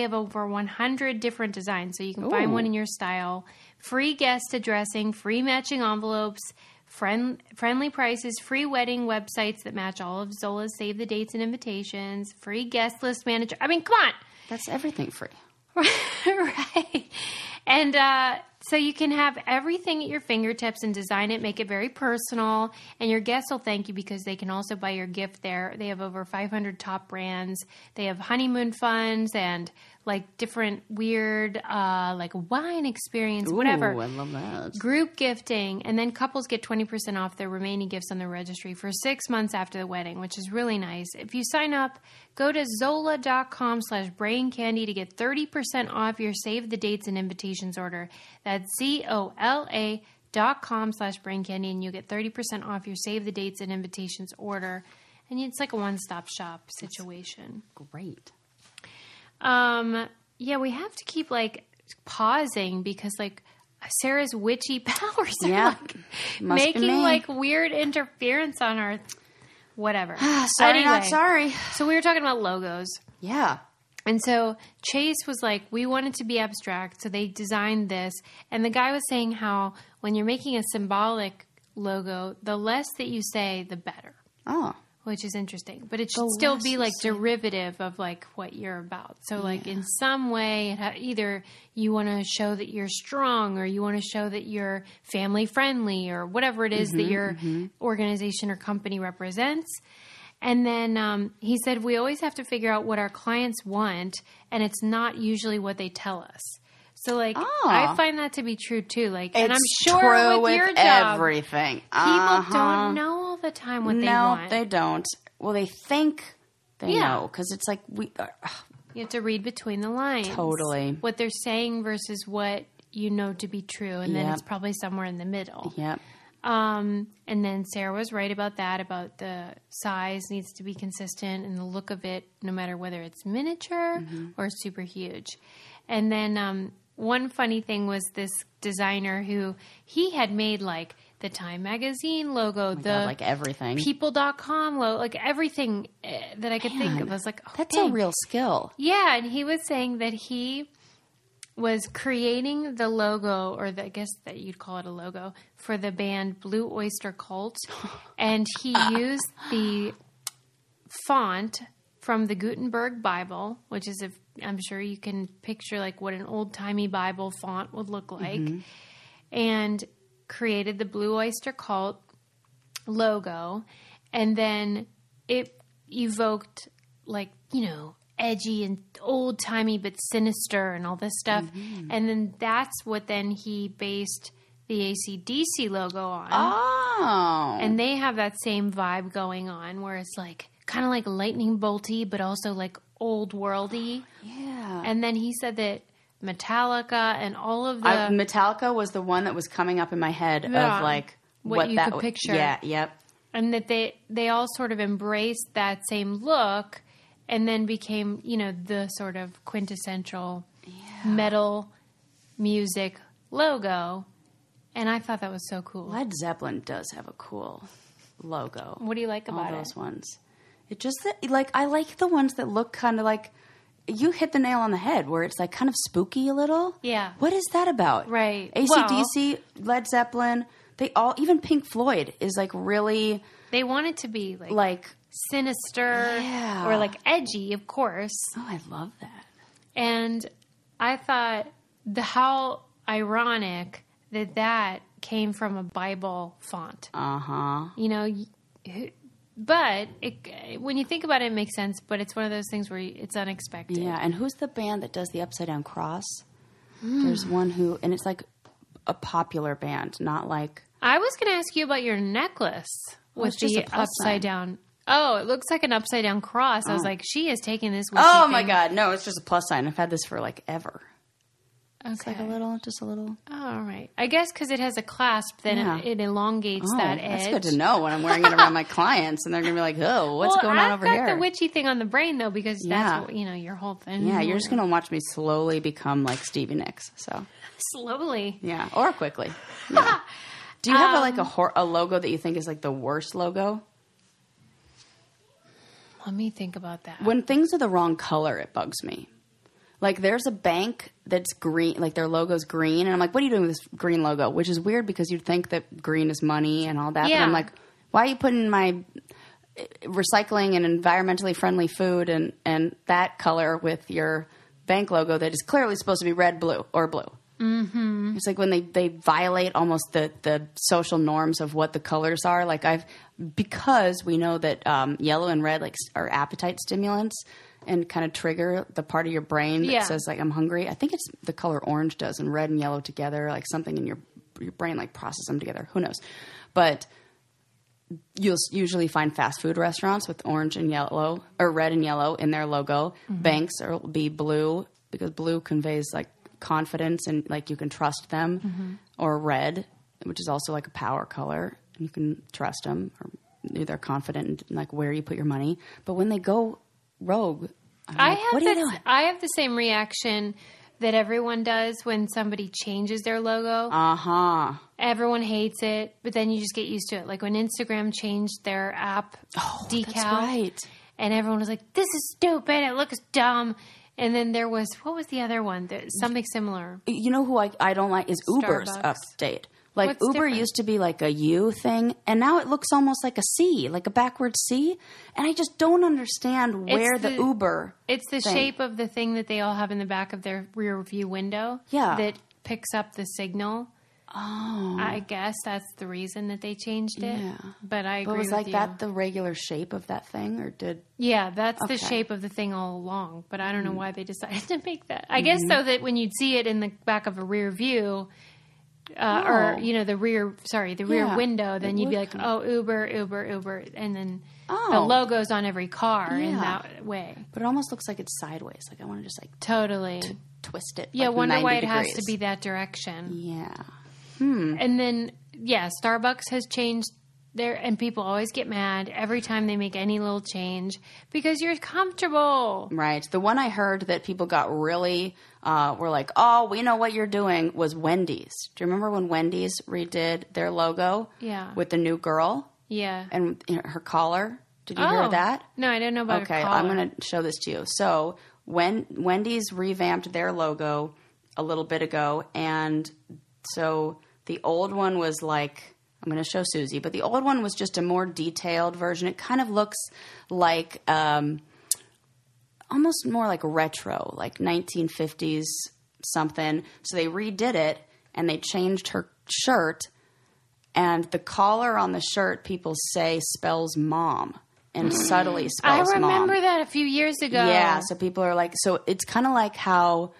have over 100 different designs. So you can find one in your style. Free guest addressing, free matching envelopes, friendly prices, free wedding websites that match all of Zola's save the dates and invitations, free guest list manager. I mean, come on. That's everything free. Right. And so you can have everything at your fingertips and design it, make it very personal. And your guests will thank you because they can also buy your gift there. They have over 500 top brands. They have honeymoon funds and like different weird like wine experience, whatever. Ooh, I love that. Group gifting. And then couples get 20% off their remaining gifts on the registry for 6 months after the wedding, which is really nice. If you sign up, go to zola.com/braincandy to get 30% off your save the dates and invitations order. That's ZOLA.com/braincandy and you get 30% off your save the dates and invitations order. And it's like a one-stop shop situation. That's great. Yeah, we have to keep like pausing because like Sarah's witchy powers are making like weird interference on our whatever. Sorry. So we were talking about logos. Yeah. And so Chase was like, we want it to be abstract. So they designed this. And the guy was saying how when you're making a symbolic logo, the less that you say, the better. Oh. Which is interesting, but it should still be like derivative of like what you're about. So like in some way, either you want to show that you're strong or you want to show that you're family friendly or whatever it is that your organization or company represents. And then he said, we always have to figure out what our clients want and it's not usually what they tell us. So, like, I find that to be true, too. Like, and I'm sure with your job, everything. People don't know all the time what they want. No, they don't. Well, they think they know because it's like we are. You have to read between the lines. Totally. What they're saying versus what you know to be true. And then it's probably somewhere in the middle. Yep. And then Sarah was right about that, about the size needs to be consistent and the look of it, no matter whether it's miniature or super huge. And then one funny thing was this designer who he had made like the Time Magazine logo, like everything, people.com logo, like everything that I could think of. I was like, that's a real skill. Yeah. And he was saying that he was creating the logo or I guess that you'd call it a logo for the band Blue Oyster Cult. And he used the font from the Gutenberg Bible, which is I'm sure you can picture like what an old-timey Bible font would look like, and created the Blue Oyster Cult logo. And then it evoked, like, you know, edgy and old-timey but sinister and all this stuff. Mm-hmm. And then that's what then he based the AC/DC logo on. Oh. And they have that same vibe going on where it's like kind of like lightning bolty but also like old worldy. Yeah. And then he said that Metallica and all of the... Metallica was the one that was coming up in my head of like... What you that could picture. Yeah, yep. And that they all sort of embraced that same look and then became, you know, the sort of quintessential metal music logo. And I thought that was so cool. Led Zeppelin does have a cool logo. What do you like about it? All those ones. It just, like, I like the ones that look kind of like, you hit the nail on the head where it's like kind of spooky a little. Yeah. What is that about? Right. AC/DC, Led Zeppelin, they all, even Pink Floyd is like really. They want it to be like sinister or like edgy, of course. Oh, I love that. And I thought how ironic that came from a Bible font. Uh-huh. You know, but when you think about it, it makes sense, but it's one of those things where it's unexpected. Yeah, and who's the band that does the Upside Down Cross? There's one who, and it's like a popular band, not like... I was going to ask you about your necklace with the Upside Down... Oh, it looks like an Upside Down Cross. Oh. I was like, she is taking this... Oh, my God. No, it's just a plus sign. I've had this for like ever. Okay. It's like a little. Oh, all right. I guess because it has a clasp, then it elongates that edge. That's good to know when I'm wearing it around my clients, and they're going to be like, "Oh, what's going on over here?" I've got the witchy thing on the brain though, because that's what, you know, your whole thing. Yeah, you're just going to watch me slowly become like Stevie Nicks. So slowly, yeah, or quickly. Yeah. Do you have a logo that you think is like the worst logo? Let me think about that. When things are the wrong color, it bugs me. Like, there's a bank that's green, like their logo's green. And I'm like, what are you doing with this green logo? Which is weird because you'd think that green is money and all that. Yeah. But I'm like, why are you putting my recycling and environmentally friendly food and that color with your bank logo that is clearly supposed to be red, blue, or blue? Mm-hmm. It's like when they violate almost the social norms of what the colors are. Like, because we know that yellow and red like are appetite stimulants. And kind of trigger the part of your brain that says, like, I'm hungry. I think it's the color orange does, and red and yellow together, like something in your brain, like, process them together. Who knows? But you'll usually find fast food restaurants with orange and yellow or red and yellow in their logo. Mm-hmm. Banks will be blue because blue conveys, like, confidence and, like, you can trust them. Mm-hmm. Or red, which is also, like, a power color. And you can trust them. Or they're confident in, like, where you put your money. But when they go... rogue. I have the same reaction that everyone does when somebody changes their logo. Uh-huh. Everyone hates it, but then you just get used to it. Like when Instagram changed their app decal. That's right. And everyone was like, this is stupid. It looks dumb. And then there was, what was the other one? Something similar. You know who I don't like is Uber's update. Like What's different? Used to be like a U thing, and now it looks almost like a C, like a backward C. And I just don't understand where the Uber. It's the shape of the thing that they all have in the back of their rear view window. Yeah. That picks up the signal. Oh. I guess that's the reason that they changed it. Yeah. But I agree with you. But was like that the regular shape of that thing or did... Yeah, that's the shape of the thing all along. But I don't know why they decided to make that. I guess so that when you'd see it in the back of a rear view... or, you know, the rear window, then you'd be like, Uber. And then the logo's on every car in that way. But it almost looks like it's sideways. Like I want to just like totally twist it. Yeah. Like wonder why 90 degrees. It has to be that direction. Yeah. Hmm. And then, Starbucks has changed and people always get mad every time they make any little change because you're comfortable. Right. The one I heard that people got really were like, oh, we know what you're doing, was Wendy's. Do you remember when Wendy's redid their logo? Yeah. With the new girl? Yeah. And her collar? Did you hear that? No, I didn't know about her collar. Okay, I'm going to show this to you. So when Wendy's revamped their logo a little bit ago, and so the old one was like... I'm going to show Susie, but the old one was just a more detailed version. It kind of looks like almost more like retro, like 1950s something. So they redid it and they changed her shirt And the collar on the shirt, people say, spells mom. And subtly spells mom. I remember that a few years ago. Yeah, so people are like... So it's kind of like how...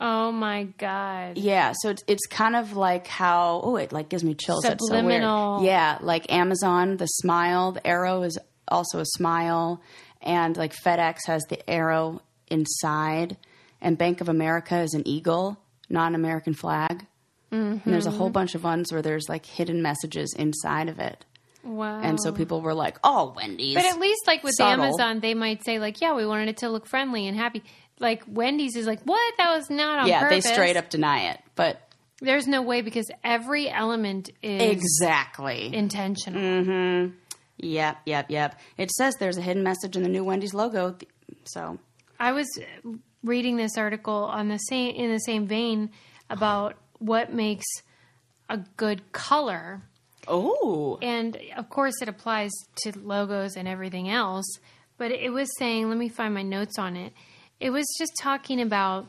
Oh, my God. Yeah, so it's kind of like how... Oh, it like gives me chills. Subliminal. That's so weird. Yeah, like Amazon, the smile, the arrow is also a smile. And like FedEx has the arrow inside. And Bank of America is an eagle, not an American flag. Mm-hmm. And there's a whole bunch of ones where there's like hidden messages inside of it. Wow. And so people were like, oh, Wendy's. But at least like with Amazon, they might say like, yeah, we wanted it to look friendly and happy. Like Wendy's is like, what? That was not on purpose. Yeah, they straight up deny it. But there's no way because every element is exactly intentional. Mm-hmm. Yep. It says there's a hidden message in the new Wendy's logo. So I was reading this article on the same vein about what makes a good color. Oh. And, of course, it applies to logos and everything else. But it was saying, let me find my notes on it. It was just talking about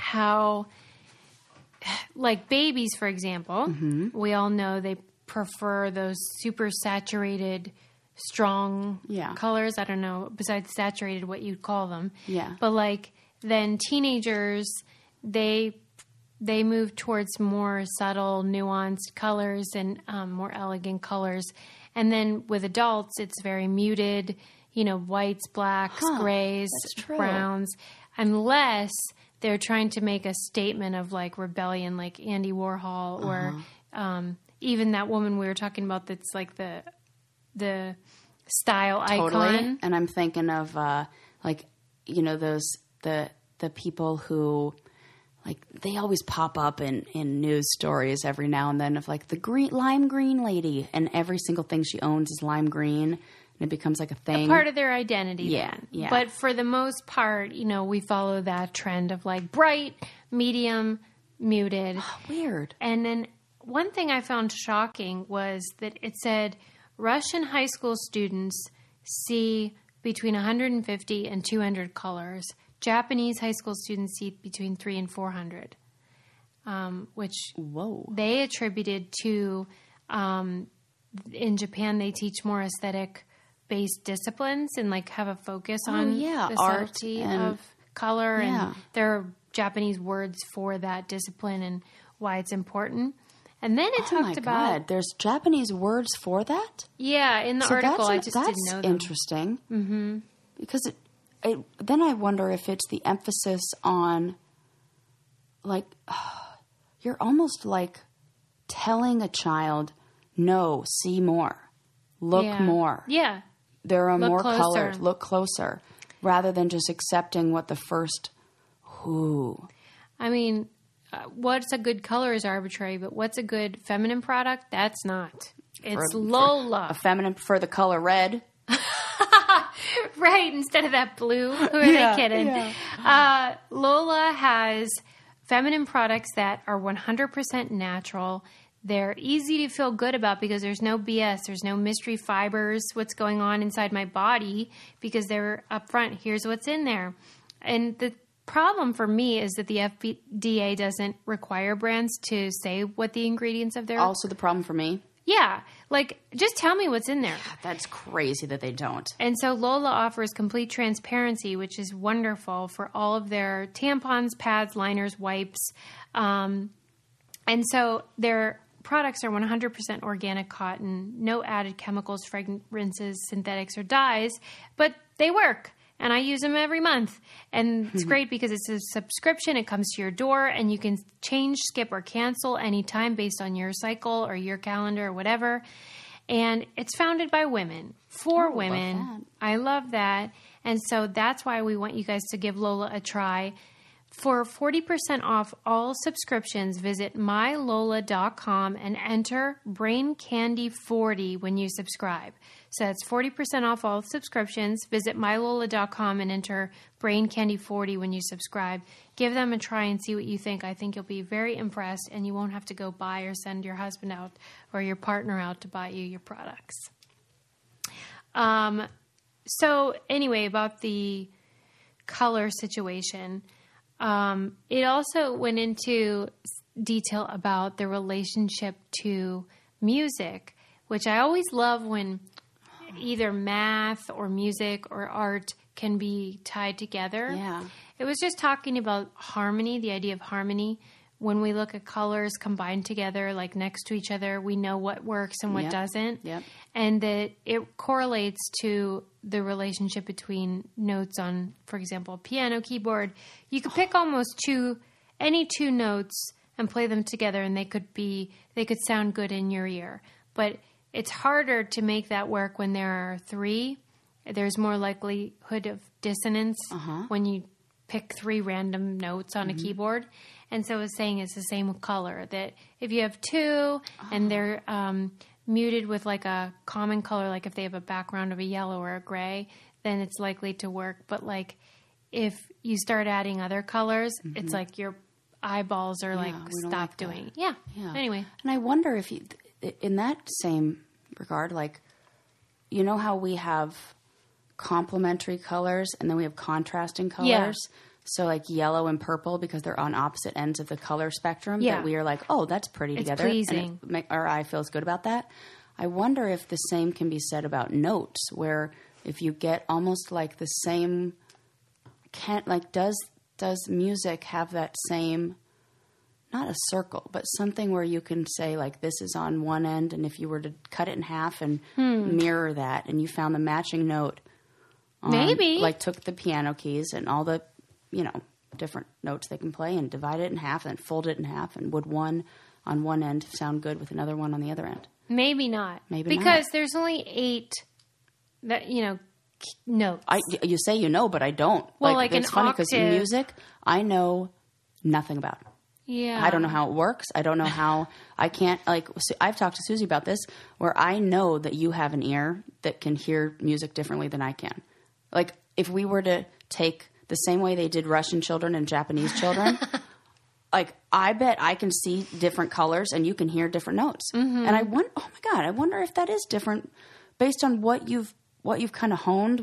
how, like babies, for example, mm-hmm. we all know they prefer those super saturated, strong colors. I don't know, besides saturated, what you'd call them. Yeah. But, like, then teenagers, they move towards more subtle, nuanced colors and more elegant colors. And then with adults, it's very muted, you know, whites, blacks, grays, browns, unless they're trying to make a statement of like rebellion, like Andy Warhol or even that woman we were talking about that's like the style icon. And I'm thinking of like, you know, those the people who... Like, they always pop up in news stories every now and then of, like, the lime green lady. And every single thing she owns is lime green. And it becomes, like, a thing. A part of their identity. Yeah, then. Yeah. But for the most part, you know, we follow that trend of, like, bright, medium, muted. Weird. And then one thing I found shocking was that it said Russian high school students see between 150 and 200 colors. Japanese high school students see between 300 and 400, which they attributed to, in Japan, they teach more aesthetic-based disciplines and, like, have a focus on the subtlety of color. Yeah. And there are Japanese words for that discipline and why it's important. And then it talked about... God. There's Japanese words for that? Yeah, in the article. I just didn't know them. Interesting. Mm-hmm. Because then I wonder if it's the emphasis on, like, you're almost like telling a child, no, see more, look more. Yeah. There are more colors, look closer, rather than just accepting what the first I mean, what's a good color is arbitrary, but what's a good feminine product? That's not. It's Lola. A feminine for the color red. Right, instead of that blue. Who are they kidding? Yeah. Lola has feminine products that are 100% natural. They're easy to feel good about because there's no BS. There's no mystery fibers. What's going on inside my body because they're up front. Here's what's in there. And the problem for me is that the FDA doesn't require brands to say what the ingredients of their... Also the problem for me. Yeah. Like, just tell me what's in there. Yeah, that's crazy that they don't. And so Lola offers complete transparency, which is wonderful for all of their tampons, pads, liners, wipes. And so their products are 100% organic cotton, no added chemicals, fragrances, synthetics, or dyes, but they work. And I use them every month. And it's great because it's a subscription. It comes to your door and you can change, skip, or cancel anytime based on your cycle or your calendar or whatever. And it's founded by women, for women. Love that. I love that. And so that's why we want you guys to give Lola a try. For 40% off all subscriptions, visit mylola.com and enter BrainCandy40 when you subscribe. So that's 40% off all subscriptions. Visit mylola.com and enter BrainCandy40 when you subscribe. Give them a try and see what you think. I think you'll be very impressed, and you won't have to go buy or send your husband out or your partner out to buy you your products. So anyway, about the color situation... it also went into detail about the relationship to music, which I always love when either math or music or art can be tied together. Yeah. It was just talking about harmony, the idea of harmony. When we look at colors combined together, like next to each other, we know what works and what doesn't. Yep. And that it correlates to the relationship between notes on, for example, piano, keyboard. You could pick almost any two notes and play them together, and they could sound good in your ear. But it's harder to make that work when there are three. There's more likelihood of dissonance when you pick three random notes on a keyboard. And so I was saying it's the same with color, that if you have two and they're muted with like a common color, like if they have a background of a yellow or a gray, then it's likely to work. But like if you start adding other colors, it's like your eyeballs are like, stop doing it. Yeah. Anyway. And I wonder if you, in that same regard, like, you know how we have complementary colors and then we have contrasting colors? Yeah. So like yellow and purple, because they're on opposite ends of the color spectrum, that we are like, oh, that's pretty together. It's pleasing. And our eye feels good about that. I wonder if the same can be said about notes, where if you get almost like the same, does music have that same, not a circle, but something where you can say like, this is on one end, and if you were to cut it in half and mirror that, and you found the matching note, maybe like took the piano keys and all the, you know, different notes they can play and divide it in half and fold it in half, and would one on one end sound good with another one on the other end? Maybe not. Because there's only 8 that, you know, notes. You say you know, but I don't. Well, like it's funny because music, I know nothing about. Yeah. I don't know how it works. I don't know how I can't, like, I've talked to Susie about this, where I know that you have an ear that can hear music differently than I can. Like if we were to take the same way they did Russian children and Japanese children, like I bet I can see different colors and you can hear different notes. And I wonder, oh my God, I wonder if that is different based on what you've kind of honed,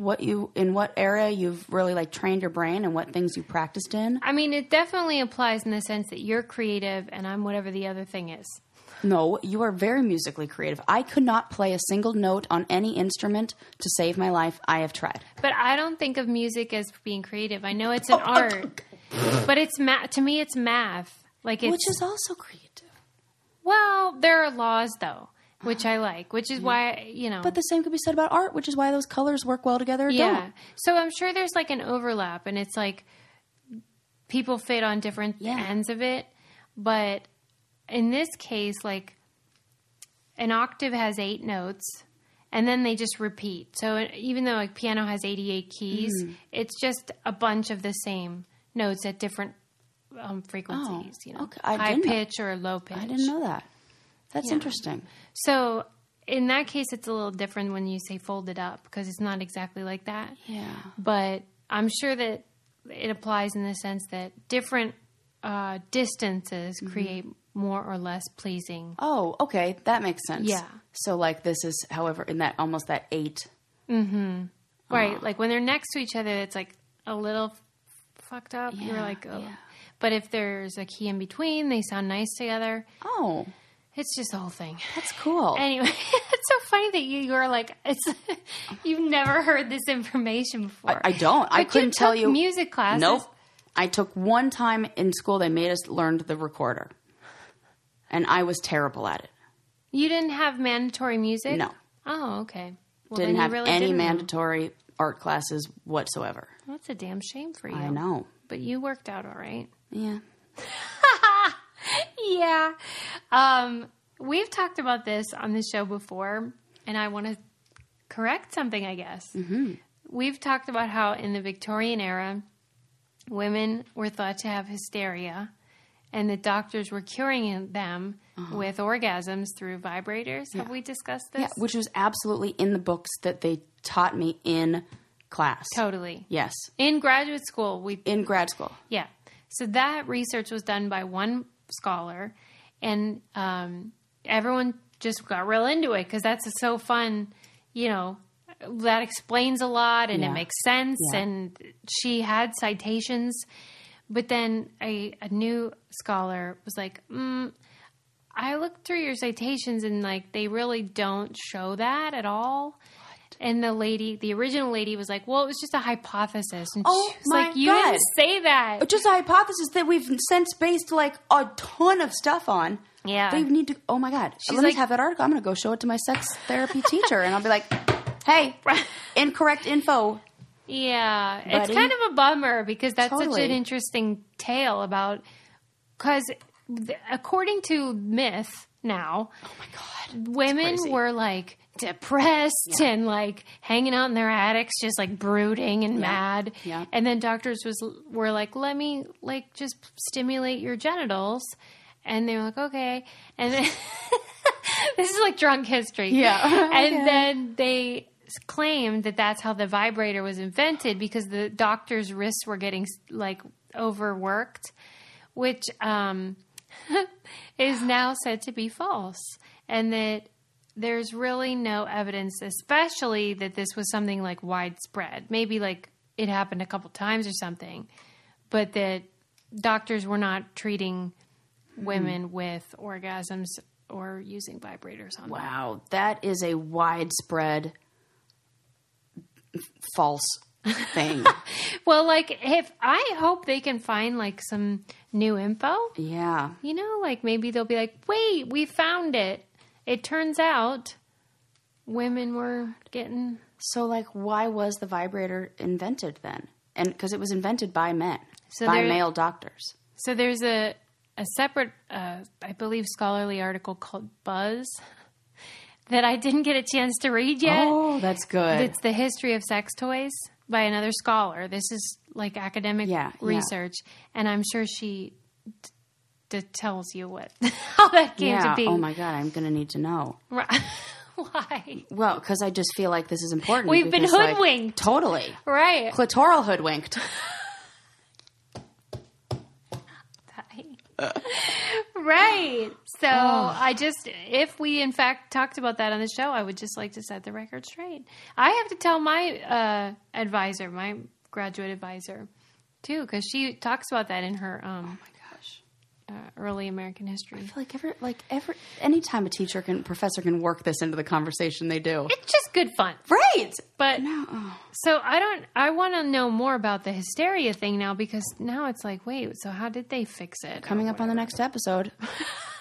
in what area you've really like trained your brain and what things you practiced in. I mean, it definitely applies in the sense that you're creative and I'm whatever the other thing is. No, you are very musically creative. I could not play a single note on any instrument to save my life. I have tried. But I don't think of music as being creative. I know it's an art, but it's to me, it's math. Which is also creative. Well, there are laws, though, which I like, which is why, you know. But the same could be said about art, which is why those colors work well together or don't. So I'm sure there's like an overlap, and it's like people fit on different ends of it, but in this case, like an octave has 8 notes and then they just repeat. So even though like piano has 88 keys, it's just a bunch of the same notes at different frequencies, you know, high pitch or low pitch. I didn't know that. That's interesting. So in that case, it's a little different when you say fold it up because it's not exactly like that. Yeah. But I'm sure that it applies in the sense that different distances create more or less pleasing. Oh, okay. That makes sense. Yeah. So like this is, however, in that almost that 8. Right. Like when they're next to each other, it's like a little fucked up. Yeah, you're like, oh. Yeah. But if there's a key in between, they sound nice together. Oh. It's just the whole thing. That's cool. Anyway, it's so funny that you're like, you've never heard this information before. I don't. But I couldn't tell you. Music classes. Nope. I took one time in school, they made us learn the recorder. And I was terrible at it. You didn't have mandatory music? No. Oh, okay. Well, didn't have really any mandatory art classes whatsoever. Well, that's a damn shame for you. I know. But you worked out all right. Yeah. Yeah. We've talked about this on the show before, and I want to correct something, I guess. We've talked about how in the Victorian era, women were thought to have hysteria. And the doctors were curing them with orgasms through vibrators. Yeah. Have we discussed this? Yeah, which was absolutely in the books that they taught me in class. Totally. Yes. In graduate school. In grad school. Yeah. So that research was done by one scholar. And everyone just got real into it because that's so fun, you know. That explains a lot and it makes sense. Yeah. And she had citations. But then a new scholar was like, I looked through your citations and like they really don't show that at all. And the lady, the original lady was like, well, it was just a hypothesis. And she's like, you didn't say that. Just a hypothesis that we've since based like a ton of stuff on. Yeah. They need to, oh my God. She's Let me have that article. I'm going to go show it to my sex therapy teacher. And I'll be like, hey, incorrect info. Yeah. Buddy. It's kind of a bummer because that's such an interesting tale about, because according to myth now, oh my God, women were like, depressed and like hanging out in their attics, just like brooding and mad. Yeah. And then doctors were like, let me like just stimulate your genitals. And they were like, okay. And then this is like drunk history. Yeah. And then they claimed that that's how the vibrator was invented because the doctor's wrists were getting like overworked, which is now said to be false. And that there's really no evidence, especially that this was something like widespread. Maybe like it happened a couple times or something, but that doctors were not treating women with orgasms or using vibrators on them. Wow. That is a widespread false thing. Well, like I hope they can find like some new info. Yeah. You know, like maybe they'll be like, wait, we found it. It turns out women were getting... So, like, why was the vibrator invented then? And because it was invented by men, by male doctors. So there's a separate, I believe, scholarly article called Buzz that I didn't get a chance to read yet. Oh, that's good. It's the history of sex toys by another scholar. This is, like, academic research. Yeah. And I'm sure she... tells you how that came to be. Oh my God, I'm going to need to know. Right. Why? Well, because I just feel like this is important. We've been hoodwinked. Like, totally. Right. Clitoral hoodwinked. Right. So I just, if we in fact talked about that on the show, I would just like to set the record straight. I have to tell my advisor, my graduate advisor too, because she talks about that in her... early American history. I feel like anytime a professor can work this into the conversation, they do. It's just good fun. Right. But so I want to know more about the hysteria thing now, because now it's like, wait, so how did they fix it? Coming up on the next episode,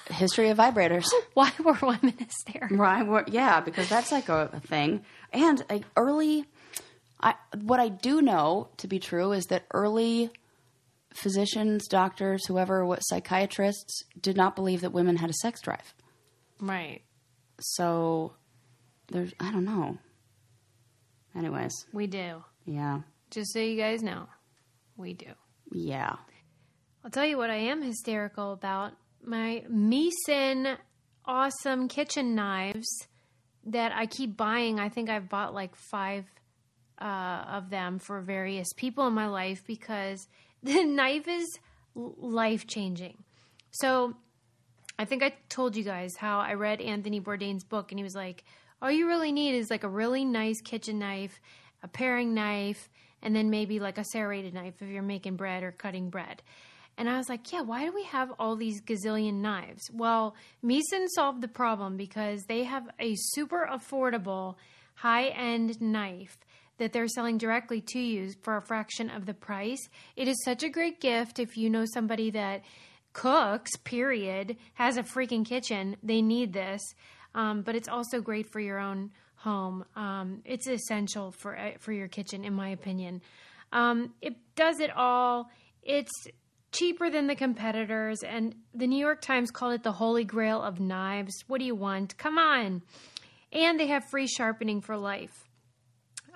history of vibrators. Why were women hysterical? Right. Yeah. Because that's like a thing. And like what I do know to be true is that early physicians, doctors, psychiatrists did not believe that women had a sex drive. Right. So there's, I don't know. Anyways. We do. Yeah. Just so you guys know, we do. Yeah. I'll tell you what I am hysterical about. My Misen awesome kitchen knives that I keep buying. I think I've bought like 5 of them for various people in my life because... the knife is life-changing. So I think I told you guys how I read Anthony Bourdain's book, and he was like, all you really need is like a really nice kitchen knife, a paring knife, and then maybe like a serrated knife if you're making bread or cutting bread. And I was like, yeah, why do we have all these gazillion knives? Well, Misen solved the problem because they have a super affordable high-end knife that they're selling directly to you for a fraction of the price. It is such a great gift if you know somebody that cooks, period, has a freaking kitchen. They need this. But it's also great for your own home. It's essential for your kitchen, in my opinion. It does it all. It's cheaper than the competitors. And the New York Times called it the holy grail of knives. What do you want? Come on. And they have free sharpening for life.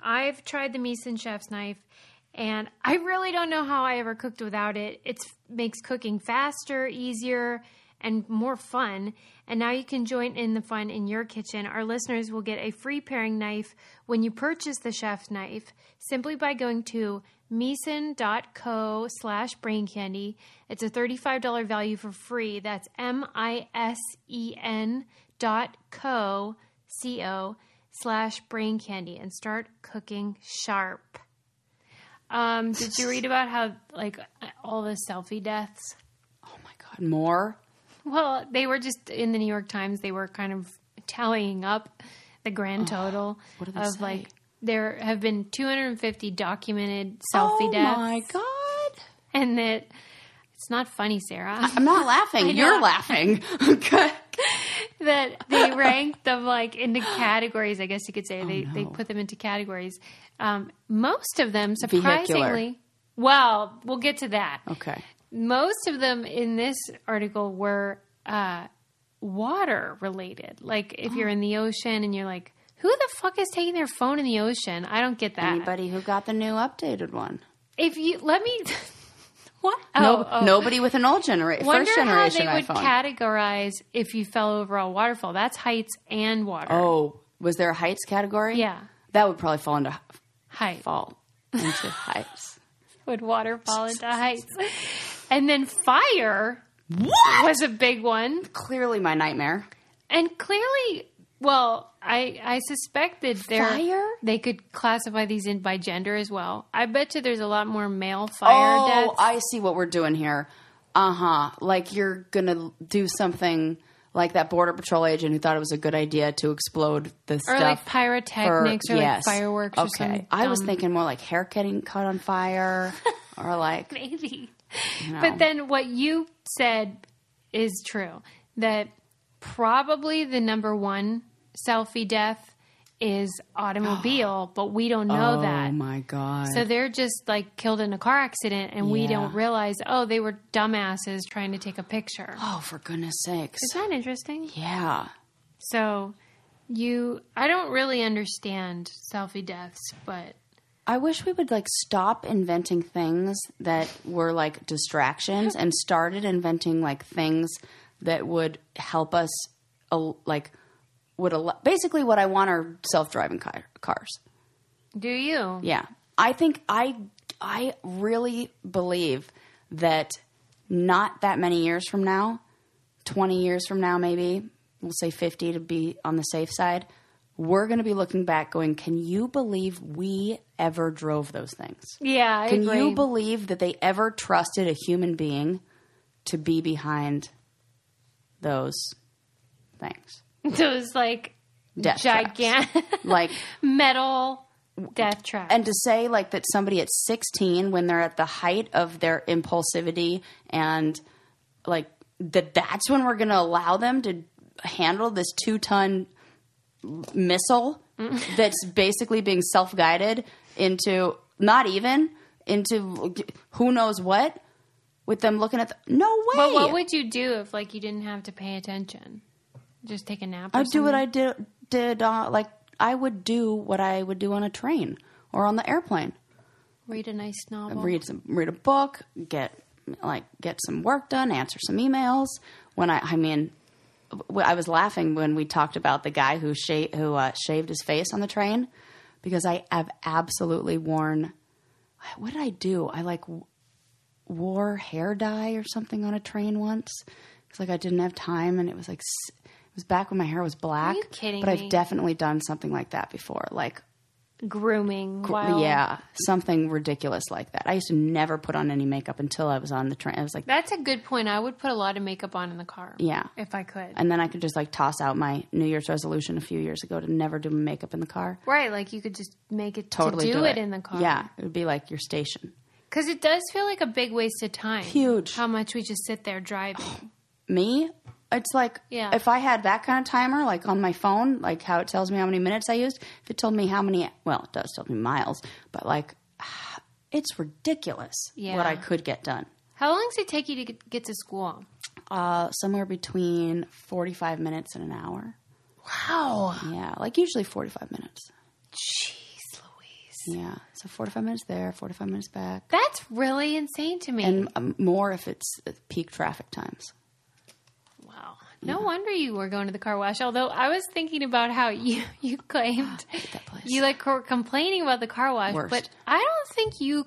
I've tried the Misen chef's knife, and I really don't know how I ever cooked without it. It makes cooking faster, easier, and more fun. And now you can join in the fun in your kitchen. Our listeners will get a free paring knife when you purchase the chef's knife simply by going to misen.co/braincandy. It's a $35 value for free. That's MISEN.co/brain candy and start cooking sharp. Did you read about how like all the selfie deaths? Oh my God, more? Well, they were just in the New York Times. They were kind of tallying up the grand total of like there have been 250 documented selfie deaths. Oh my God! And that it's not funny, Sarah. I'm not laughing. You're laughing. Okay. That they ranked them like into categories. I guess you could say they put them into categories. Most of them, surprisingly, well, we'll get to that. Okay. Most of them in this article were water related. Like if you're in the ocean and you're like, who the fuck is taking their phone in the ocean? I don't get that. Anybody who got the new updated one. If you let me, what? Nobody with an old generation. First generation iPhone. Wonder how they would categorize if you fell over a waterfall. That's heights and water. Oh, was there a heights category? Yeah, that would probably fall into height. Fall into heights. Would water fall into heights? And then fire was a big one. Clearly my nightmare. And clearly, well, I suspect that they could classify these in by gender as well. I bet you there's a lot more male fire deaths. Oh, I see what we're doing here. Like you're going to do something like that Border Patrol agent who thought it was a good idea to explode the stuff. Or like pyrotechnics or like fireworks or something. Okay. I was thinking more like hair getting caught on fire or like... Maybe. You know. But then what you said is true, that probably the number one selfie death is automobile, but we don't know that. Oh, my God. So they're just like killed in a car accident and we don't realize, they were dumbasses trying to take a picture. Oh, for goodness sakes. Isn't that interesting? Yeah. So I don't really understand selfie deaths, but... I wish we would like stop inventing things that were like distractions and started inventing like things that would help us basically what I want are self-driving cars. Do you? Yeah. I think I really believe that not that many years from now, 20 years from now maybe, we'll say 50 to be on the safe side, we're going to be looking back going, can you believe we ever drove those things? Yeah, I agree. Can you believe that they ever trusted a human being to be behind those things? Those like gigantic like metal death traps. And to say like that somebody at 16 when they're at the height of their impulsivity and like that's when we're going to allow them to handle this 2-ton missile that's basically being self-guided into who knows what with them looking at no way. But what would you do if like you didn't have to pay attention? Just take a nap? I'd do what I did like I would do what I would do on a train or on the airplane. Read a nice novel. Read a book, get some work done, answer some emails. When I was laughing when we talked about the guy who shaved his face on the train because I have absolutely worn – what did I do? I wore hair dye or something on a train once because I didn't have time and it was it was back when my hair was black. Are you kidding me? But I've definitely done something like that before grooming. Yeah, something ridiculous like that. I used to never put on any makeup until I was on the train. I was like, that's a good point. I would put a lot of makeup on in the car. Yeah. If I could. And then I could just toss out my New Year's resolution a few years ago to never do makeup in the car. Right. Like you could just make it totally to do it in the car. Yeah. It would be like your station. Because it does feel like a big waste of time. Huge. How much we just sit there driving. Me? It's if I had that kind of timer, on my phone, how it tells me how many minutes I used, if it told me how many, it does tell me miles, but it's ridiculous what I could get done. How long does it take you to get to school? Somewhere between 45 minutes and an hour. Wow. Yeah. Usually 45 minutes. Jeez Louise. Yeah. So 45 minutes there, 45 minutes back. That's really insane to me. And more if it's peak traffic times. Wow. No wonder you were going to the car wash. Although I was thinking about how you claimed I hate that place. You were complaining about the car wash, but I don't think you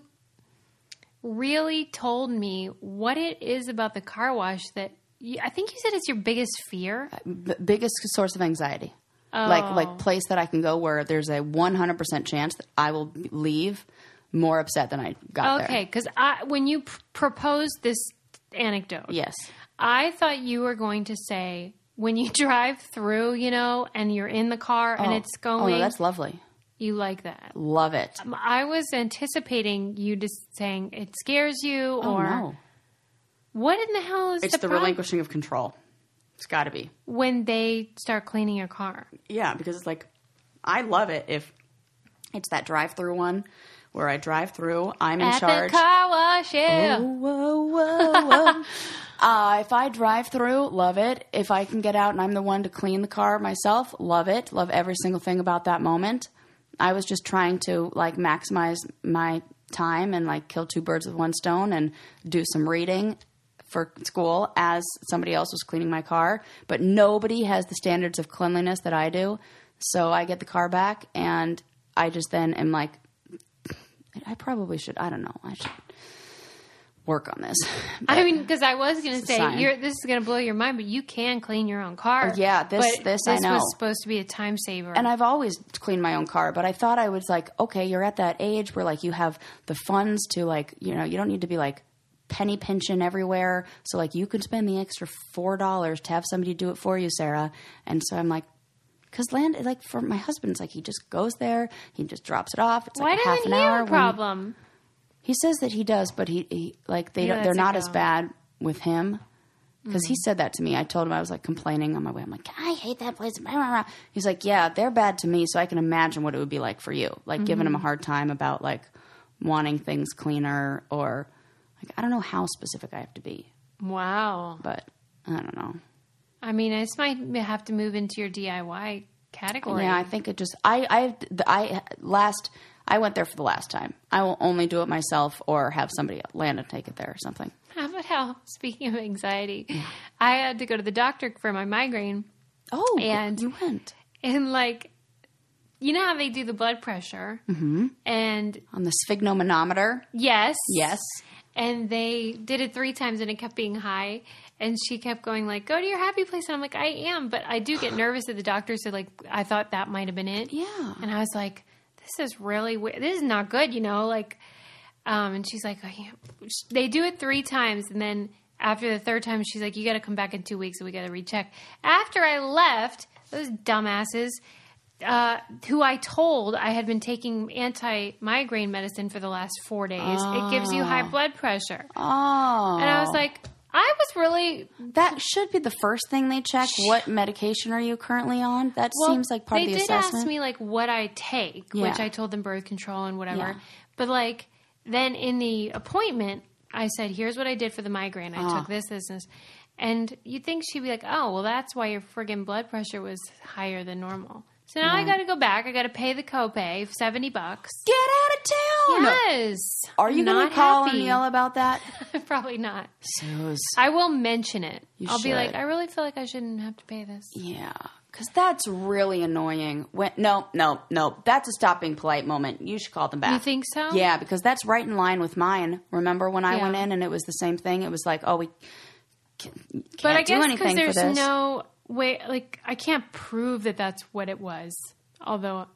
really told me what it is about the car wash that I think you said it's your biggest fear, biggest source of anxiety. Oh. Place that I can go where there's a 100% chance that I will leave more upset than I got there. Okay, because when you proposed this anecdote, yes. I thought you were going to say when you drive through, you know, and you're in the car and it's going. Oh, no, that's lovely. You like that. Love it. I was anticipating you just saying it scares you or. Oh, no. What in the hell is the problem? Relinquishing of control. It's got to be. When they start cleaning your car. Yeah, because it's like, I love it if it's that drive-through one where I drive through, I'm in charge. At the car wash, yeah. Oh, whoa, whoa, whoa. If I drive through, love it. If I can get out and I'm the one to clean the car myself, love it. Love every single thing about that moment. I was just trying to like maximize my time and like kill two birds with one stone and do some reading for school as somebody else was cleaning my car. But nobody has the standards of cleanliness that I do. So I get the car back and I just then am like, I probably should, I don't know, I should work on this. But I mean, because I was going to say, this is going to blow your mind, but you can clean your own car. Yeah, this I know. This was supposed to be a time saver. And I've always cleaned my own car, but I thought I was like, okay, you're at that age where like you have the funds to like, you know, you don't need to be like penny pinching everywhere. So like you could spend the extra $4 to have somebody do it for you, Sarah. And so I'm like, because land, like for my husband's like, he just goes there, he just drops it off. It's like a half an hour. Why doesn't he have a problem? He says that he does, but he like they're not as bad with him because he said that to me. I told him I was like complaining on my way. I'm like, I hate that place. He's like, yeah, they're bad to me. So I can imagine what it would be like for you, like giving him a hard time about like wanting things cleaner or like, I don't know how specific I have to be. Wow. But I don't know. I mean, I just might have to move into your DIY category. Yeah, I think it just I went there for the last time. I will only do it myself or have somebody, Lana, take it there or something. How about how, speaking of anxiety, I had to go to the doctor for my migraine. Oh, and you went. And like, you know how they do the blood pressure? Mm-hmm. And on the sphygmomanometer? Yes. Yes. And they did it 3 times and it kept being high. And she kept going like, go to your happy place. And I'm like, I am. But I do get nervous at the doctor. So like, I thought that might have been it. Yeah. And I was like, this is really weird. This is not good, you know, like, and she's like, they do it 3 times. And then after the 3rd time, she's like, you got to come back in 2 weeks and we got to recheck. After I left, those dumbasses, who I told I had been taking anti-migraine medicine for the last 4 days. Oh. It gives you high blood pressure. Oh. And I was like, I was really... That should be the first thing they check. What medication are you currently on? That seems like part of the assessment. They did ask me like what I take, which I told them birth control and whatever. Yeah. But like then in the appointment, I said, here's what I did for the migraine. I took this, this, and this. And you'd think she'd be like, oh, well, that's why your friggin' blood pressure was higher than normal. So now I got to go back. I got to pay the copay, $70. Get out of town. Yes. Are you going to call and yell about that? Probably not. I will mention it. I'll be like, I really feel like I shouldn't have to pay this. Yeah, because that's really annoying. No. That's a stop being polite moment. You should call them back. You think so? Yeah, because that's right in line with mine. Remember when I went in and it was the same thing? It was like, oh, we can't do anything for this. But I guess because there's no... Wait, like I can't prove that that's what it was. Although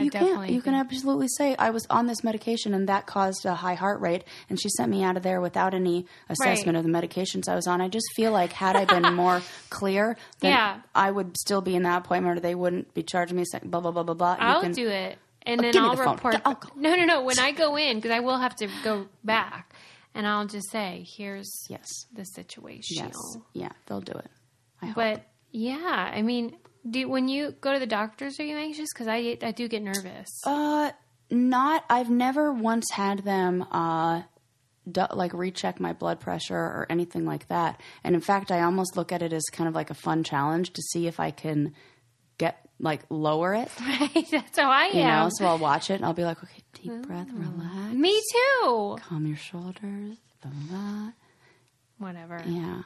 you can absolutely say I was on this medication and that caused a high heart rate, and she sent me out of there without any assessment of the medications I was on. I just feel like had I been more clear, then I would still be in that appointment, or they wouldn't be charging me blah blah blah blah blah. I'll do it, and then I'll report. No. When I go in, because I will have to go back, and I'll just say, "Here's the situation." Yes, yeah, they'll do it. I hope. But. Yeah, I mean, when you go to the doctors, are you anxious? Because I do get nervous. I've never once had them recheck my blood pressure or anything like that. And in fact, I almost look at it as kind of like a fun challenge to see if I can get lower it. Right, that's how I am. You know, so I'll watch it and I'll be like, okay, deep breath, relax. Me too. Calm your shoulders. Blah, blah. Whatever. Yeah.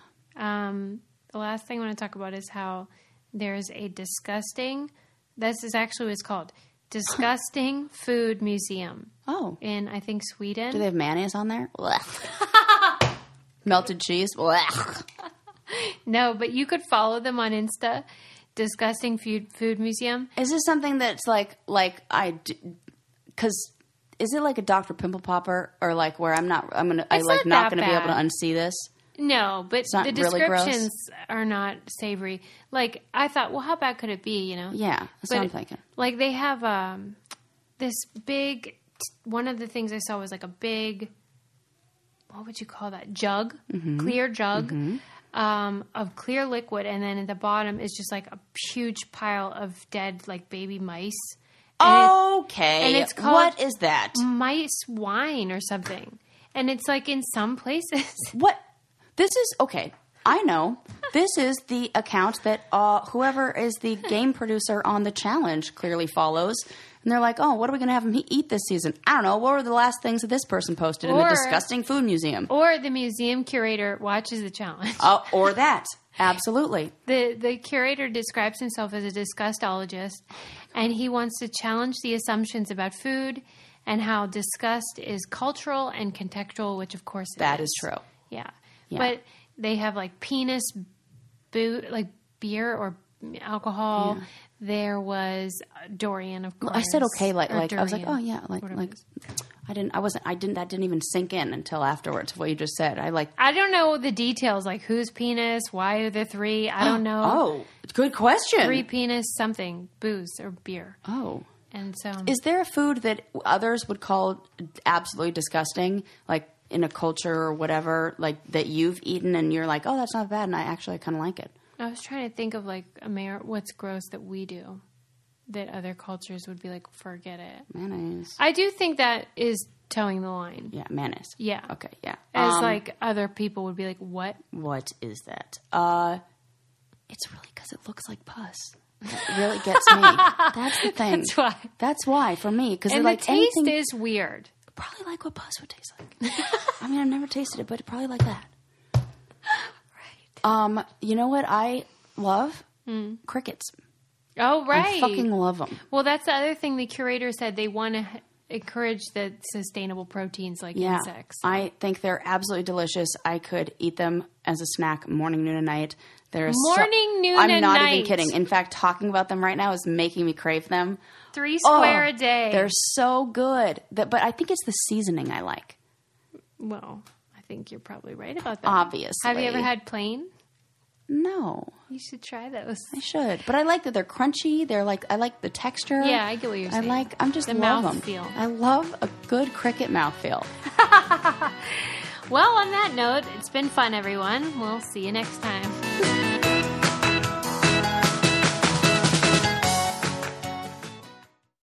The last thing I want to talk about is how there's a disgusting, this is actually what it's called, Disgusting Food Museum. Oh. In, I think, Sweden. Do they have mayonnaise on there? Melted cheese? No, but you could follow them on Insta, Disgusting Food Museum. Is this something that's because is it like a Dr. Pimple Popper or like where I'm not going to be able to unsee this? No, but the descriptions are not savory. Like, I thought, well, how bad could it be, you know? Yeah, that's what I'm thinking. Like, they have this big... One of the things I saw was, like, a big... What would you call that? Jug? Mm-hmm. Clear jug of clear liquid. And then at the bottom is just, like, a huge pile of dead, like, baby mice. And okay. And it's called... What is that? Mice wine or something. And it's, like, in some places... What? This is, okay, I know. This is the account that whoever is the game producer on the challenge clearly follows. And they're like, oh, what are we going to have him eat this season? I don't know. What were the last things that this person posted in the Disgusting Food Museum? Or the museum curator watches the challenge. Or that. Absolutely. The curator describes himself as a disgustologist, and he wants to challenge the assumptions about food and how disgust is cultural and contextual, which, of course, that is true. Yeah. Yeah. But they have like penis, like beer or alcohol. Yeah. There was Durian, of course. I said okay, like Durian, I was like, oh yeah, like that didn't even sink in until afterwards what you just said. I don't know the details, like whose penis, why are there three? I don't know. Oh, good question. Three penis, something, booze or beer. Oh. And so, is there a food that others would call absolutely disgusting, like? In a culture or whatever, like, that you've eaten and you're like, oh, that's not bad, and I actually kind of like it. I was trying to think of, like, what's gross that we do that other cultures would be like, forget it. Mayonnaise. I do think that is towing the line. Yeah, mayonnaise. Yeah. Okay, yeah. As, like, other people would be like, what? What is that? It's really because it looks like pus. That really gets me. That's the thing. That's why. That's why, for me. Because like, the taste is weird. Probably like what pus would taste like. I mean, I've never tasted it, but probably like that. Right. You know what I love? Crickets. Oh, right. I fucking love them. Well, that's the other thing the curator said. They want to encourage the sustainable proteins like insects. I think they're absolutely delicious. I could eat them as a snack morning, noon, and night. I'm not even kidding. In fact, talking about them right now is making me crave them. 3 square a day. They're so good. But I think it's the seasoning I like. Well, I think you're probably right about that. Obviously. Have you ever had plain? No. You should try those. I should. But I like that they're crunchy. They're like, I like the texture. Yeah, I get what you're saying. I'm just love them. The mouthfeel. I love a good cricket mouthfeel. Well, on that note, it's been fun, everyone. We'll see you next time.